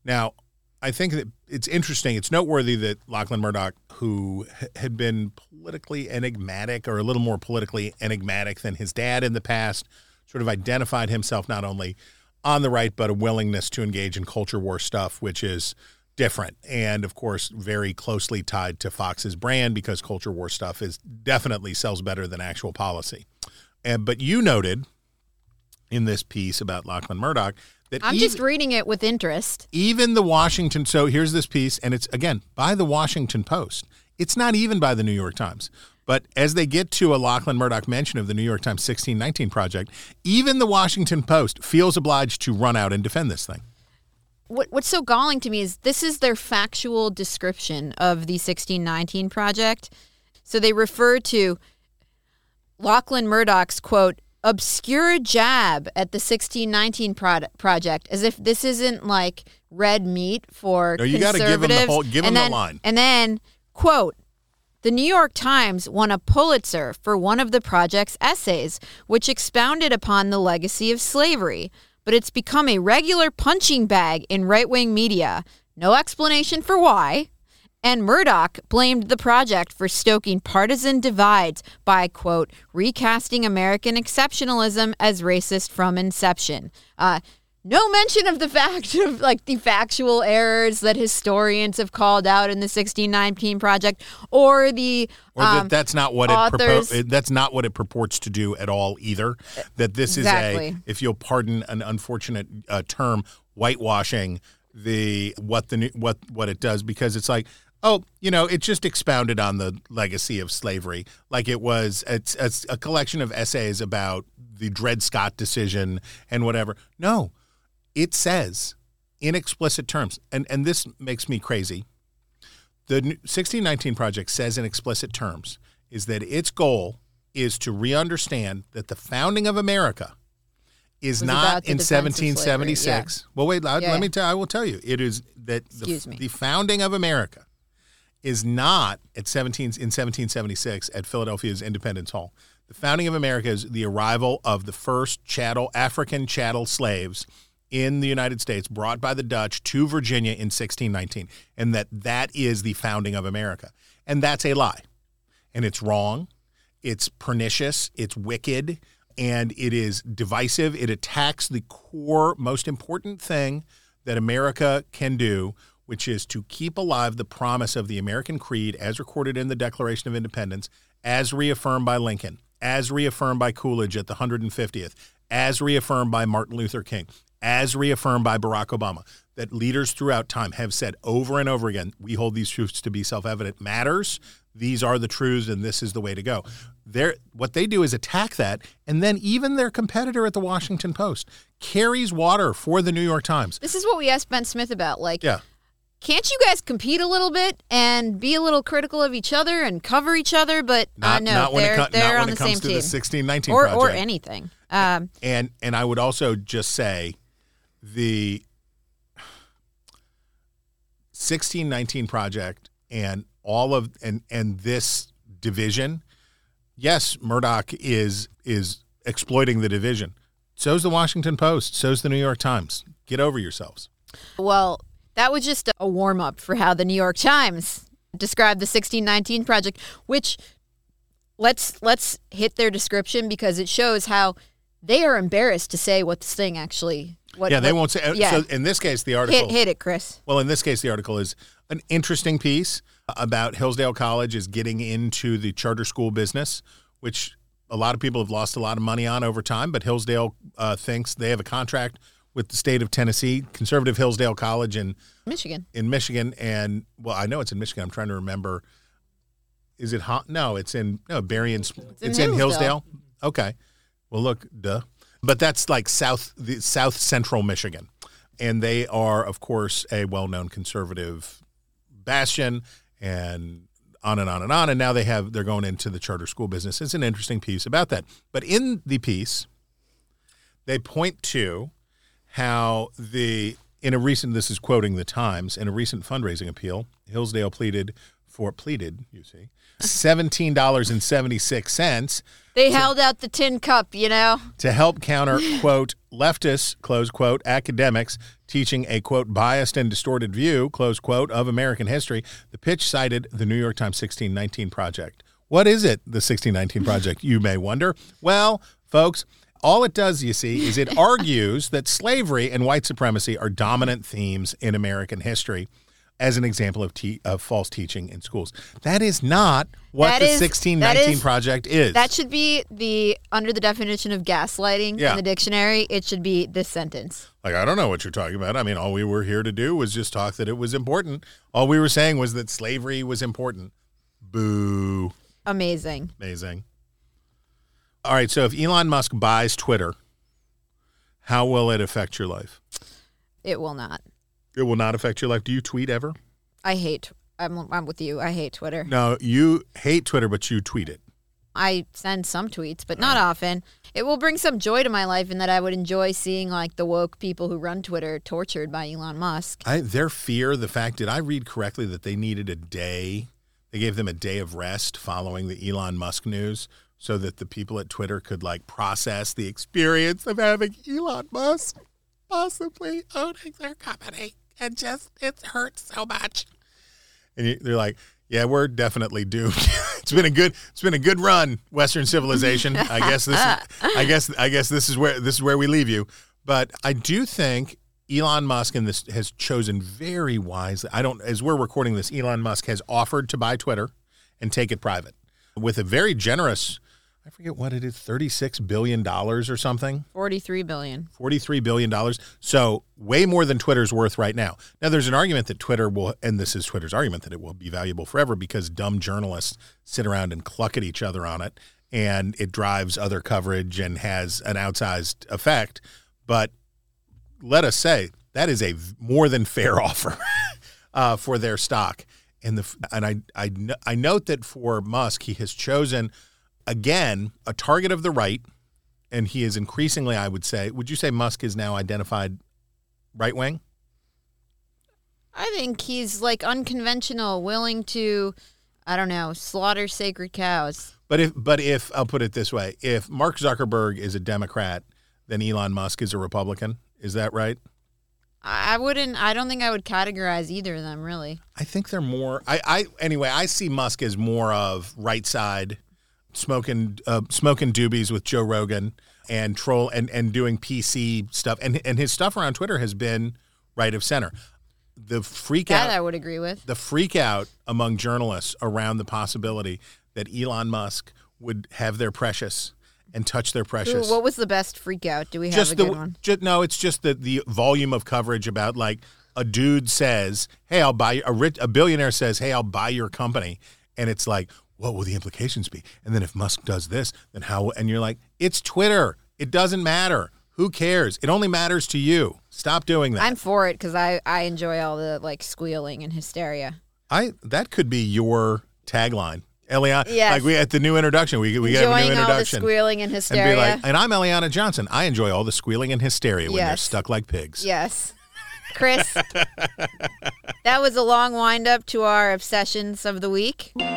Now, I think that it's interesting. It's noteworthy that Lachlan Murdoch, who had been politically enigmatic or a little more politically enigmatic than his dad in the past, sort of identified himself not only on the right, but a willingness to engage in culture war stuff, which is different and, of course, very closely tied to Fox's brand because culture war stuff is definitely sells better than actual policy. But you noted in this piece about Lachlan Murdoch that I'm just reading it with interest. Even the Washington. So here's this piece, and it's, again, by the Washington Post. It's not even by the New York Times. But as they get to a Lachlan Murdoch mention of the New York Times 1619 Project, even the Washington Post feels obliged to run out and defend this thing. What's so galling to me is this is their factual description of the 1619 Project. So they refer to Lachlan Murdoch's, quote, obscure jab at the 1619 project, as if this isn't like red meat for conservatives. No, you got to give them the line. And then, quote, the New York Times won a Pulitzer for one of the project's essays, which expounded upon the legacy of slavery. But it's become a regular punching bag in right-wing media. No explanation for why. And Murdoch blamed the project for stoking partisan divides by, quote, recasting American exceptionalism as racist from inception. No mention of the fact of the factual errors that historians have called out in the 1619 Project or the that's not what it purports to do at all either. That this is if you'll pardon an unfortunate term, whitewashing what it does because it's like. Oh, you know, it just expounded on the legacy of slavery. It's a collection of essays about the Dred Scott decision and whatever. No, it says in explicit terms, and this makes me crazy. The 1619 Project says in explicit terms is that its goal is to re-understand that the founding of America is not in 1776. Yeah. Well, wait, let me tell you, I will tell you. It is that the founding of America is not at 1776 at Philadelphia's Independence Hall. The founding of America is the arrival of the first African chattel slaves in the United States, brought by the Dutch to Virginia in 1619, and that is the founding of America. And that's a lie. And it's wrong. It's pernicious. It's wicked. And it is divisive. It attacks the core, most important thing that America can do, which is to keep alive the promise of the American Creed as recorded in the Declaration of Independence, as reaffirmed by Lincoln, as reaffirmed by Coolidge at the 150th, as reaffirmed by Martin Luther King, as reaffirmed by Barack Obama, that leaders throughout time have said over and over again, we hold these truths to be self-evident matters. These are the truths, and this is the way to go. What they do is attack that, and then even their competitor at the Washington Post carries water for the New York Times. This is what we asked Ben Smith about. Can't you guys compete a little bit and be a little critical of each other and cover each other? But they're on the same team. Not when it comes to the 1619 project. Or anything. And I would also just say the 1619 project and all of and this division, yes, Murdoch is exploiting the division. So's the Washington Post. So's the New York Times. Get over yourselves. Well, that was just a warm-up for how the New York Times described the 1619 project, which let's hit their description because it shows how they are embarrassed to say what this thing actually. They won't say. Yeah. So in this case, the article. Hit it, Chris. Well, in this case, the article is an interesting piece about Hillsdale College is getting into the charter school business, which a lot of people have lost a lot of money on over time, but Hillsdale thinks they have a contract with the state of Tennessee, conservative Hillsdale College in Michigan. And, well, I know it's in Michigan. I'm trying to remember. Is it hot? No, it's in Berrien. It's in Hillsdale. Okay. Well, look, duh. But that's like south central Michigan. And they are, of course, a well-known conservative bastion, and on and on and on. And now they're going into the charter school business. It's an interesting piece about that. But in the piece, they point to how this is quoting the Times, in a recent fundraising appeal, Hillsdale pleaded $17.76. They held out the tin cup, to help counter, quote, leftists, close quote, academics teaching a, quote, biased and distorted view, close quote, of American history. The pitch cited the New York Times 1619 Project. What is it, the 1619 Project, you may wonder? Well, folks, all it does, is it argues that slavery and white supremacy are dominant themes in American history, as an example of false teaching in schools. That is not what the 1619 Project is. That should be under the definition of gaslighting in the dictionary. It should be this sentence. I don't know what you're talking about. I mean, all we were here to do was just talk that it was important. All we were saying was that slavery was important. Boo. Amazing. All right, so if Elon Musk buys Twitter, how will it affect your life? It will not. It will not affect your life. Do you tweet ever? I'm with you. I hate Twitter. No, you hate Twitter, but you tweet it. I send some tweets, but not often. It will bring some joy to my life in that I would enjoy seeing the woke people who run Twitter tortured by Elon Musk. Their fear, the fact, did I read correctly that they needed a day? They gave them a day of rest following the Elon Musk news so that the people at Twitter could process the experience of having Elon Musk possibly owning their company. And it hurts so much. And they're like, yeah, we're definitely doomed. It's been a good run, Western civilization. I guess this is where we leave you. But I do think Elon Musk has chosen very wisely. As we're recording this, Elon Musk has offered to buy Twitter and take it private with a very generous, I forget what it is, $36 billion or something? $43 billion. $43 billion. So way more than Twitter's worth right now. Now, there's an argument that Twitter will, and this is Twitter's argument, that it will be valuable forever because dumb journalists sit around and cluck at each other on it, and it drives other coverage and has an outsized effect. But let us say that is a more than fair offer for their stock. And I note that for Musk, he has chosen, again, a target of the right and he is increasingly, I would say, would you say Musk is now identified right wing? I think he's like unconventional, willing to, I don't know, slaughter sacred cows. But if I'll put it this way, if Mark Zuckerberg is a Democrat, then Elon Musk is a Republican. Is that right? I don't think I would categorize either of them, really. I think they're more, anyway, I see Musk as more of right side, smoking doobies with Joe Rogan and troll and doing PC stuff. And his stuff around Twitter has been right of center. The freak out, I would agree with. The freak out among journalists around the possibility that Elon Musk would have their precious and touch their precious. Ooh, what was the best freak out? Do we have a good one? No, it's just the volume of coverage about, like, a dude says, hey, I'll buy a billionaire says, hey, I'll buy your company. And it's like, what will the implications be? And then if Musk does this, then how? And you're like, it's Twitter. It doesn't matter. Who cares? It only matters to you. Stop doing that. I'm for it because I enjoy all the, like, squealing and hysteria. That could be your tagline. Eliana, yes. Like we at the new introduction, we got a new introduction. All the squealing and hysteria. And, I'm Eliana Johnson. I enjoy all the squealing and hysteria when they're stuck like pigs. Yes. Chris, that was a long wind-up to our obsessions of the week. These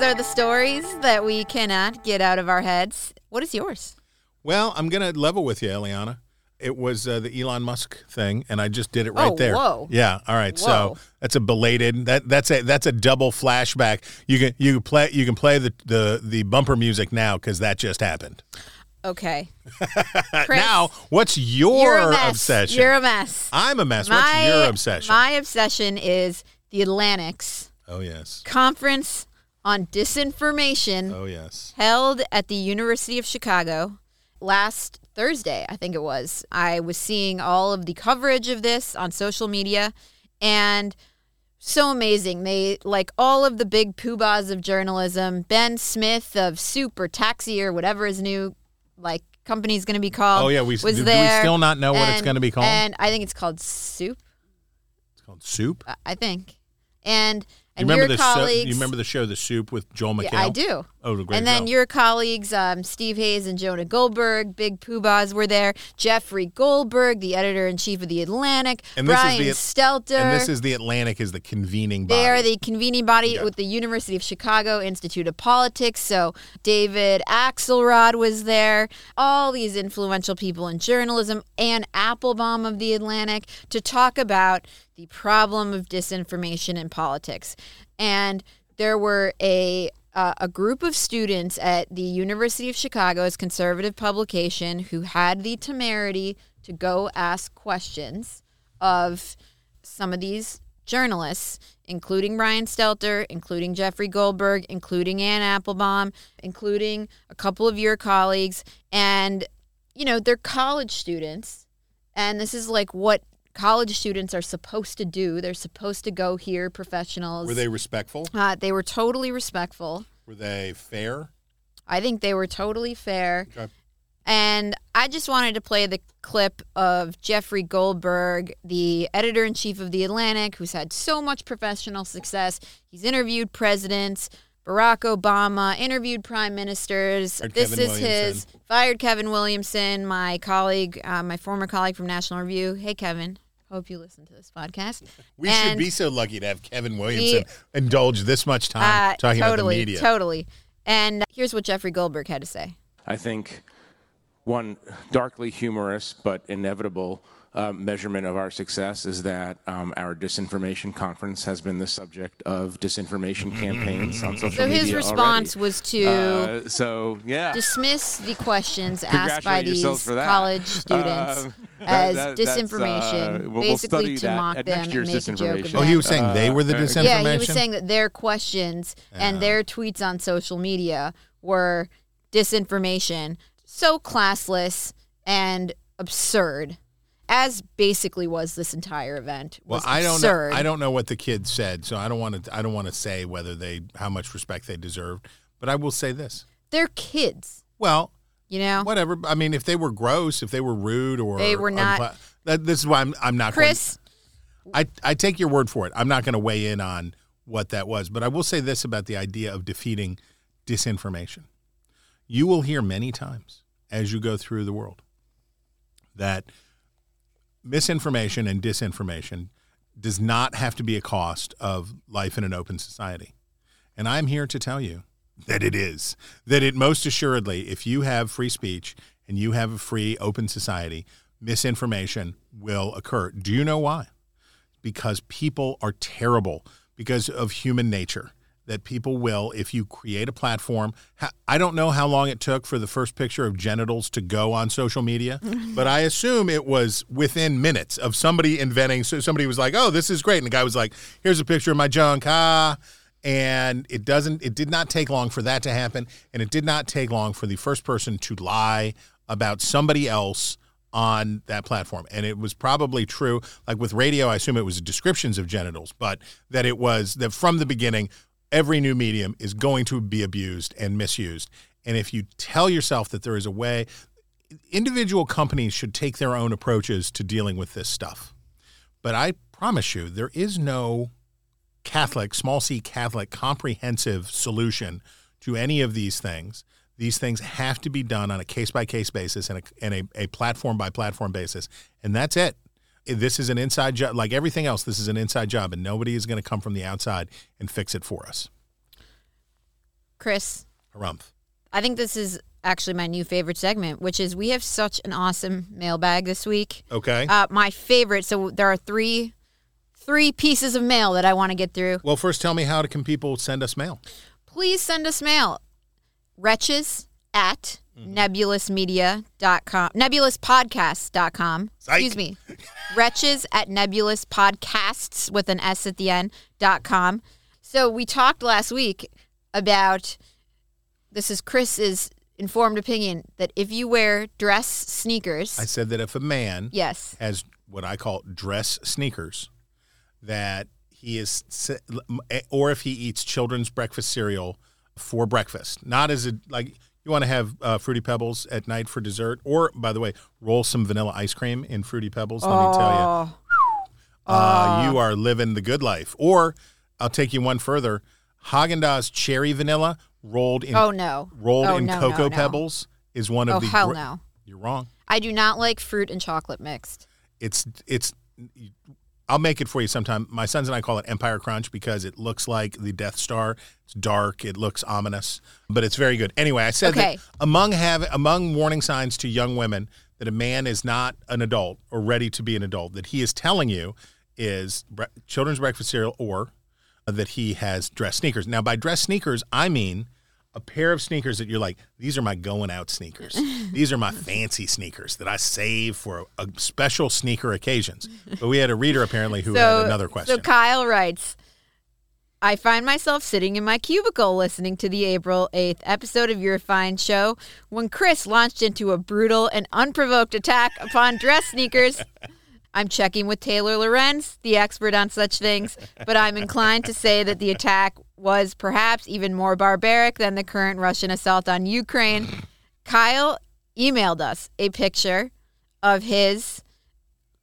are the stories that we cannot get out of our heads. What is yours? Well, I'm going to level with you, Eliana. It was the Elon Musk thing, and I just did it right there. Whoa. Yeah. All right. Whoa. So that's a belated. That's a double flashback. You can play the bumper music now because that just happened. Okay. Chris, now, what's your obsession? You're a mess. I'm a mess. What's your obsession? My obsession is the Atlantic's. Oh yes. Conference on Disinformation. Oh yes. Held at the University of Chicago last Thursday, I think it was. I was seeing all of the coverage of this on social media, and so amazing. They, like, all of the big poobahs of journalism, Ben Smith of Soup or Taxi or whatever his new, like, company's going to be called. Oh, yeah. Do we still not know what it's going to be called? And I think it's called Soup. It's called Soup? I think. And your colleagues. You remember the show The Soup with Joel McHale? Yeah, I do. Oh, great. And then your colleagues, Steve Hayes and Jonah Goldberg, big poobahs were there. Jeffrey Goldberg, the editor-in-chief of The Atlantic. And Brian Stelter. And this is The Atlantic is the convening body. They are the convening body with the University of Chicago Institute of Politics. So David Axelrod was there. All these influential people in journalism. Ann Applebaum of The Atlantic to talk about the problem of disinformation in politics. And there were a group of students at the University of Chicago's conservative publication who had the temerity to go ask questions of some of these journalists, including Brian Stelter, including Jeffrey Goldberg, including Ann Applebaum, including a couple of your colleagues. And, you know, they're college students, and this is like what college students are supposed to do. They're supposed to go hear professionals. Were they respectful? They were totally respectful. Were they fair? I think they were totally fair. Okay. And I just wanted to play the clip of Jeffrey Goldberg, the editor-in-chief of The Atlantic, who's had so much professional success. He's interviewed presidents, Barack Obama, interviewed prime ministers. Fired Kevin Williamson, my colleague, my former colleague from National Review. Hey, Kevin. Hope you listen to this podcast. We should be so lucky to have Kevin Williamson indulge this much time talking about the media. Totally. And here's what Jeffrey Goldberg had to say. I think one darkly humorous but inevitable measurement of our success is that our disinformation conference has been the subject of disinformation campaigns on social media. So his response was to dismiss the questions asked by these college students as disinformation, basically to mock them and make a joke about them. Oh, he was saying they were the disinformation? Yeah, he was saying that their questions and their tweets on social media were disinformation. So classless and absurd, as basically was this entire event. Well, I don't know what the kids said, so I don't want to say how much respect they deserved. But I will say this: they're kids. Well, you know, whatever. I mean, if they were gross, if they were rude, or they were not. This is why I'm not. Chris, I take your word for it. I'm not going to weigh in on what that was, but I will say this about the idea of defeating disinformation. you will hear many times as you go through the world that misinformation and disinformation does not have to be a cost of life in an open society. And I'm here to tell you that it is, that it most assuredly, if you have free speech and you have a free open society, misinformation will occur. Do you know why? Because people are terrible, because of human nature, that people will, if you create a platform. I don't know how long it took for the first picture of genitals to go on social media, but I assume it was within minutes of somebody inventing. So somebody was like, oh, this is great. And the guy was like, here's a picture of my junk. And it did not take long for that to happen. And it did not take long for the first person to lie about somebody else on that platform. And it was probably true. Like with radio, I assume it was descriptions of genitals, but that it was that from the beginning, every new medium is going to be abused and misused. And if you tell yourself that there is a way, individual companies should take their own approaches to dealing with this stuff. But I promise you, there is no Catholic, small c Catholic, comprehensive solution to any of these things. These things have to be done on a case-by-case basis and a platform-by-platform basis. And that's it. This is an inside job. Like everything else, this is an inside job, and nobody is going to come from the outside and fix it for us. Chris. Harumph. I think this is actually my new favorite segment, which is we have such an awesome mailbag this week. Okay. My favorite. So there are three pieces of mail that I want to get through. Well, first tell me how can people send us mail? Please send us mail. Wretches at nebulousmedia.com, nebulouspodcasts.com. Excuse me. Wretches at nebulouspodcasts with an S at the end .com. So we talked last week about, this is Chris's informed opinion, that if you wear dress sneakers. I said that if a man has what I call dress sneakers, that he is, or if he eats children's breakfast cereal for breakfast, not as a, like, you want to have Fruity Pebbles at night for dessert, or, by the way, roll some vanilla ice cream in Fruity Pebbles. Let me tell you, you are living the good life. Or I'll take you one further: Häagen-Dazs cherry vanilla rolled in cocoa pebbles is one of the. Oh hell no! You're wrong. I do not like fruit and chocolate mixed. It's. I'll make it for you sometime. My sons and I call it Empire Crunch because it looks like the Death Star. It's dark. It looks ominous, but it's very good. Anyway, I said that among warning signs to young women that a man is not an adult or ready to be an adult, that he is telling you is children's breakfast cereal or that he has dress sneakers. Now, by dress sneakers, I mean a pair of sneakers that you're like, these are my going out sneakers. These are my fancy sneakers that I save for a special sneaker occasions. But we had a reader apparently who had another question. So Kyle writes, I find myself sitting in my cubicle listening to the April 8th episode of your fine show when Chris launched into a brutal and unprovoked attack upon dress sneakers. I'm checking with Taylor Lorenz, the expert on such things, but I'm inclined to say that the attack was perhaps even more barbaric than the current Russian assault on Ukraine. Kyle emailed us a picture of his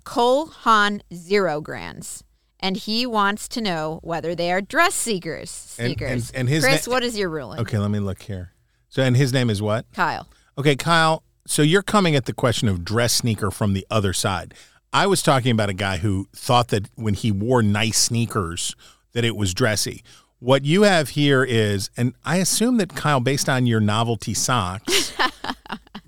Cole Haan Zero Grands, and he wants to know whether they are dress sneakers. And his Chris, what is your ruling? Okay, let me look here. So, and his name is what? Kyle. Okay, Kyle, so you're coming at the question of dress sneaker from the other side. I was talking about a guy who thought that when he wore nice sneakers that it was dressy. What you have here is, and I assume that, Kyle, based on your novelty socks,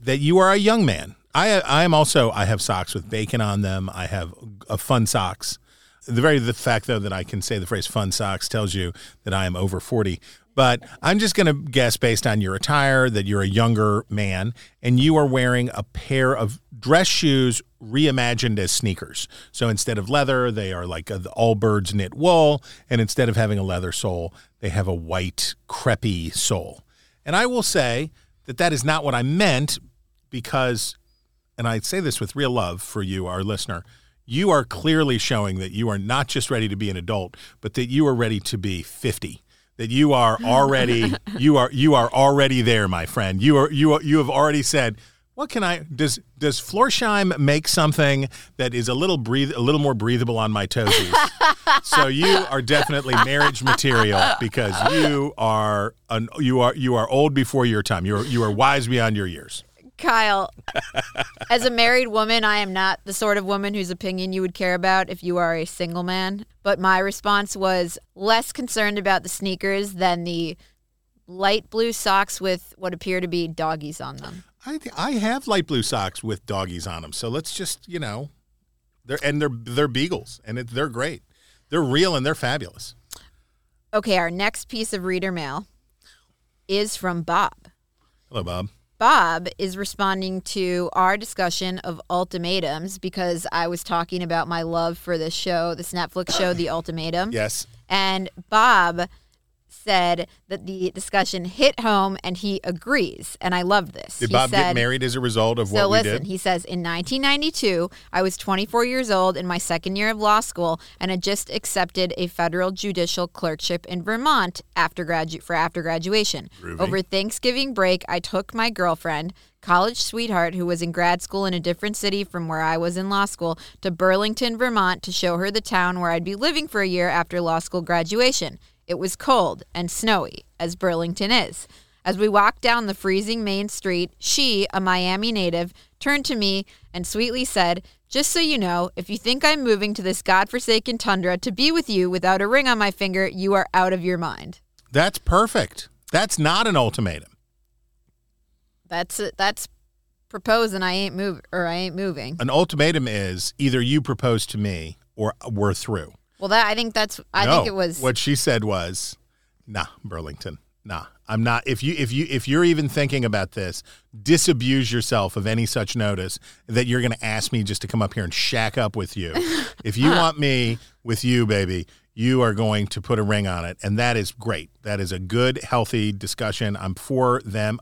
that you are a young man. I have socks with bacon on them. I have fun socks. The fact, though, that I can say the phrase fun socks tells you that I am over 40. But I'm just going to guess based on your attire that you're a younger man and you are wearing a pair of dress shoes reimagined as sneakers. So instead of leather, they are like the all birds knit wool. And instead of having a leather sole, they have a white crepey sole. And I will say that is not what I meant because, and I say this with real love for you, our listener, you are clearly showing that you are not just ready to be an adult, but that you are ready to be 50. That you are already there, my friend. You have already said, What can I does Florsheim make something that is a little more breathable on my toesies? So you are definitely marriage material because you are old before your time. You are wise beyond your years. Kyle, as a married woman, I am not the sort of woman whose opinion you would care about if you are a single man. But my response was less concerned about the sneakers than the light blue socks with what appear to be doggies on them. I have light blue socks with doggies on them, so let's just, they're beagles, and they're great. They're real, and they're fabulous. Okay, our next piece of reader mail is from Bob. Hello, Bob. Bob is responding to our discussion of ultimatums because I was talking about my love for this show, this Netflix show, The Ultimatum. Yes. And Bob said that the discussion hit home, and he agrees, and I love this. Did Bob get married as a result of what we did? So listen, he says, in 1992, I was 24 years old in my second year of law school, and had just accepted a federal judicial clerkship in Vermont after graduation. Groovy. Over Thanksgiving break, I took my girlfriend, college sweetheart who was in grad school in a different city from where I was in law school, to Burlington, Vermont to show her the town where I'd be living for a year after law school graduation. It was cold and snowy, as Burlington is. As we walked down the freezing main street, she, a Miami native, turned to me and sweetly said, "Just so you know, if you think I'm moving to this godforsaken tundra to be with you without a ring on my finger, you are out of your mind." That's perfect. That's not an ultimatum. That's propose and I ain't moving. An ultimatum is either you propose to me or we're through. Well, I think it was what she said was, "Nah, Burlington, nah, I'm not. If you're even thinking about this, disabuse yourself of any such notice that you're going to ask me just to come up here and shack up with you. If you want me with you, baby, you are going to put a ring on it, and that is great. That is a good, healthy discussion. I'm for them.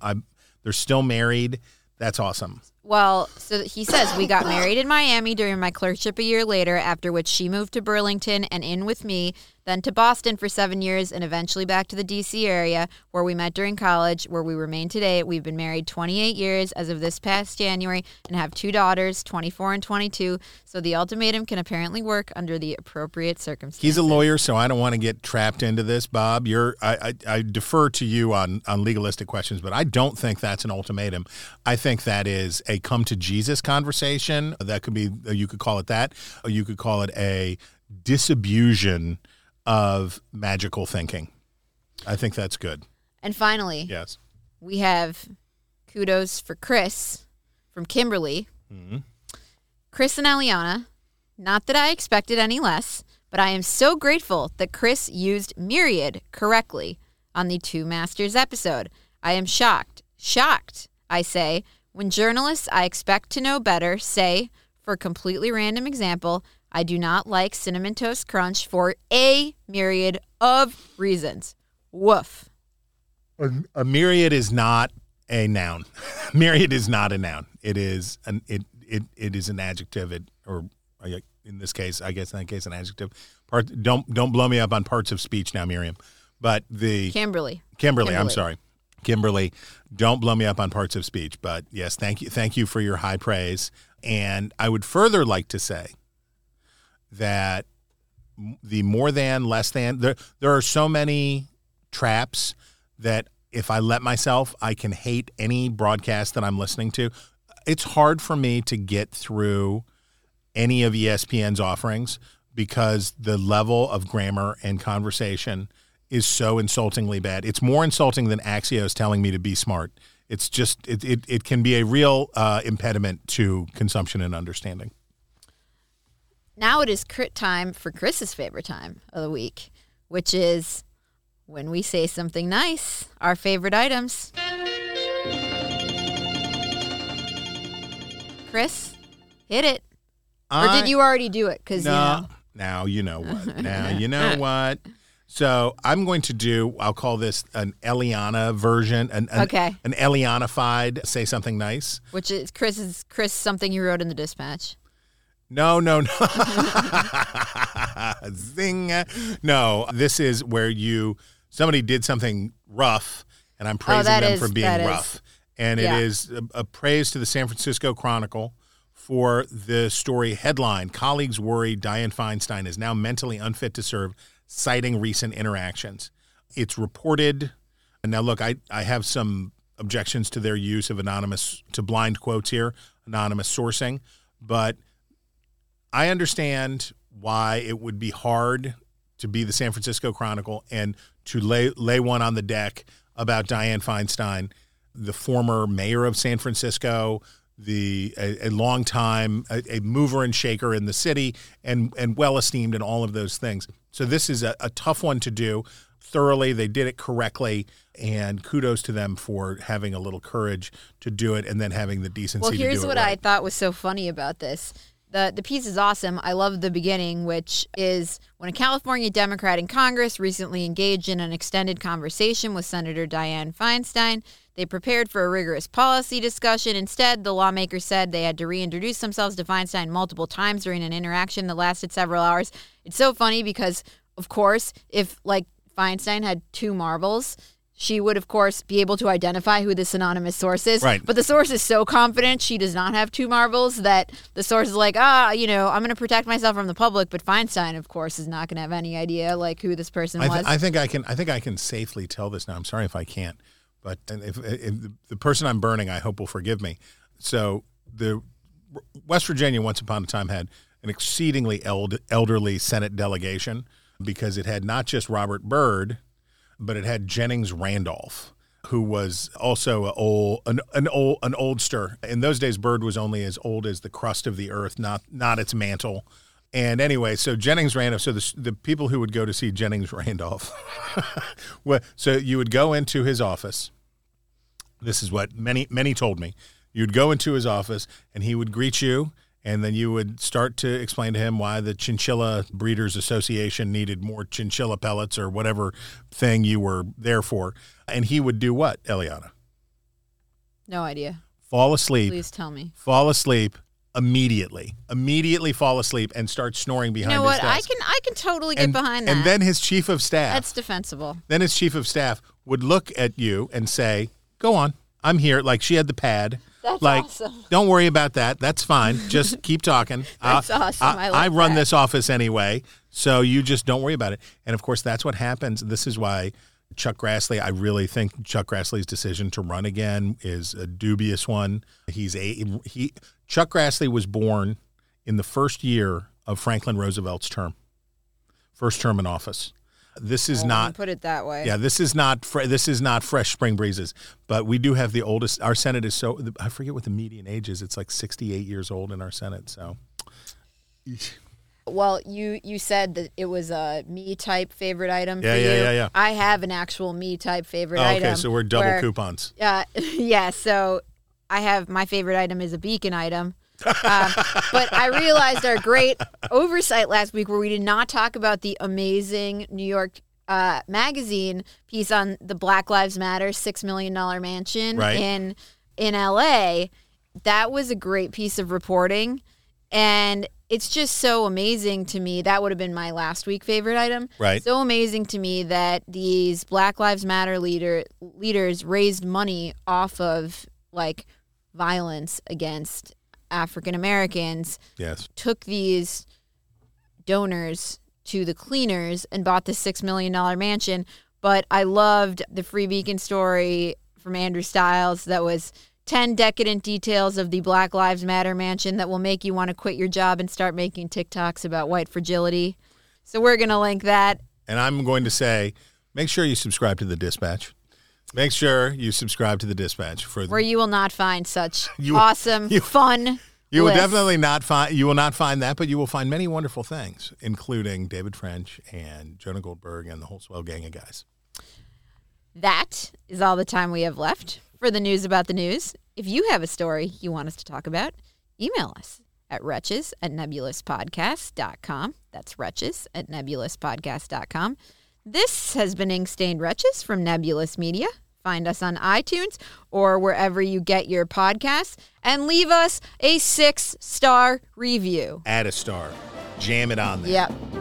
They're still married. That's awesome." Well, so he says, we got married in Miami during my clerkship a year later, after which she moved to Burlington and in with me, then to Boston for 7 years, and eventually back to the D.C. area, where we met during college, where we remain today. We've been married 28 years as of this past January and have two daughters, 24 and 22, so the ultimatum can apparently work under the appropriate circumstances. He's a lawyer, so I don't want to get trapped into this, Bob. I defer to you on legalistic questions, but I don't think that's an ultimatum. I think that is a come-to-Jesus conversation. That could be, you could call it that, or you could call it a disillusion of magical thinking. I think that's good. And finally, yes, we have kudos for Chris from Kimberly. Mm-hmm. Chris and Aliana, not that I expected any less, but I am so grateful that Chris used myriad correctly on the Two Masters episode. I am shocked, I say, when journalists I expect to know better say, for a completely random example, I do not like Cinnamon Toast Crunch for a myriad of reasons. Woof. A myriad is not a noun. Myriad is not a noun. It is it is an adjective. In that case, an adjective. Don't blow me up on parts of speech now, Miriam. But the Kimberly. I'm sorry. Kimberly, don't blow me up on parts of speech. But yes, thank you for your high praise. And I would further like to say that the more than, less than, there are so many traps that if I let myself, I can hate any broadcast that I'm listening to. It's hard for me to get through any of ESPN's offerings because the level of grammar and conversation is so insultingly bad. It's more insulting than Axios telling me to be smart. It's just, it can be a real impediment to consumption and understanding. Now it is time for Chris's favorite time of the week, which is when we say something nice, our favorite items. Chris, hit it. Or did you already do it? Now you know what. Now you know what. So I'm going to do, I'll call this an Eliana version, an Eliana-fied say something nice. Which is Chris something you wrote in the Dispatch. No. Zing. No, this is where somebody did something rough, and I'm praising them for being rough. And it is a praise to the San Francisco Chronicle for the story headline, "Colleagues worry Dianne Feinstein is now mentally unfit to serve, citing recent interactions." It's reported, and now look, I have some objections to their use of blind quotes here, anonymous sourcing, but I understand why it would be hard to be the San Francisco Chronicle and to lay one on the deck about Dianne Feinstein, the former mayor of San Francisco, a long time, a mover and shaker in the city, and well-esteemed and all of those things. So this is a tough one to do thoroughly. They did it correctly, and kudos to them for having a little courage to do it and then having the decency to do it. Well, here's what I thought was so funny about this. The piece is awesome. I love the beginning, which is, when a California Democrat in Congress recently engaged in an extended conversation with Senator Dianne Feinstein, they prepared for a rigorous policy discussion. Instead, the lawmaker said they had to reintroduce themselves to Feinstein multiple times during an interaction that lasted several hours. It's so funny because, of course, if Feinstein had two marbles, she would, of course, be able to identify who this anonymous source is. Right. But the source is so confident she does not have two marbles that the source is like, I'm going to protect myself from the public. But Feinstein, of course, is not going to have any idea who this person was. I think I can safely tell this now. I'm sorry if I can't. But if the person I'm burning, I hope will forgive me. So West Virginia once upon a time had an exceedingly elderly Senate delegation because it had not just Robert Byrd, but it had Jennings Randolph, who was also an oldster. In those days, Byrd was only as old as the crust of the earth, not its mantle. And anyway, so Jennings Randolph, so the people who would go to see Jennings Randolph, so you would go into his office. This is what many told me. You'd go into his office, and he would greet you, and then you would start to explain to him why the Chinchilla Breeders Association needed more chinchilla pellets or whatever thing you were there for. And he would do what, Eliana? No idea. Fall asleep. Please tell me. Fall asleep immediately. Immediately fall asleep and start snoring behind his desk. You know what? I can totally get behind that. And then his chief of staff. That's defensible. Then his chief of staff would look at you and say, "Go on. I'm here." Like she had the pad. That's awesome. Don't worry about that. That's fine. Just keep talking. That's awesome. I run this office anyway, so you just don't worry about it. And, of course, that's what happens. This is why Chuck Grassley, I really think Chuck Grassley's decision to run again is a dubious one. Chuck Grassley was born in the first year of Franklin Roosevelt's term, first term in office. This is not put it that way. Yeah, this is not fresh spring breezes. But we do have the oldest. Our Senate is so, I forget what the median age is. It's like 68 years old in our Senate. So, well, you said that it was a me type favorite item. Yeah, for you. Yeah. I have an actual me type favorite item. Okay, so we're coupons. Yeah, yeah. So I have my favorite item is a Beacon item. But I realized our great oversight last week where we did not talk about the amazing New York Magazine piece on the Black Lives Matter $6 million mansion in L.A. That was a great piece of reporting. And it's just so amazing to me. That would have been my last week favorite item. Right. So amazing to me that these Black Lives Matter leaders raised money off of violence against African Americans, took these donors to the cleaners and bought the $6 million mansion. But I loved the Free Beacon story from Andrew Stiles that was 10 decadent details of the Black Lives Matter mansion that will make you want to quit your job and start making TikToks about white fragility. So we're going to link that. And I'm going to say, make sure you subscribe to the Dispatch. Make sure you subscribe to the Dispatch where you will not find such awesome, fun. You will definitely not find that, but you will find many wonderful things, including David French and Jonah Goldberg and the whole swell gang of guys. That is all the time we have left for the news about the news. If you have a story you want us to talk about, email us at wretches@nebulouspodcast.com. That's wretches@nebulouspodcast.com. This has been Ink Stained Wretches from Nebulous Media. Find us on iTunes or wherever you get your podcasts, and leave us a 6-star review. Add a star. Jam it on there. Yep.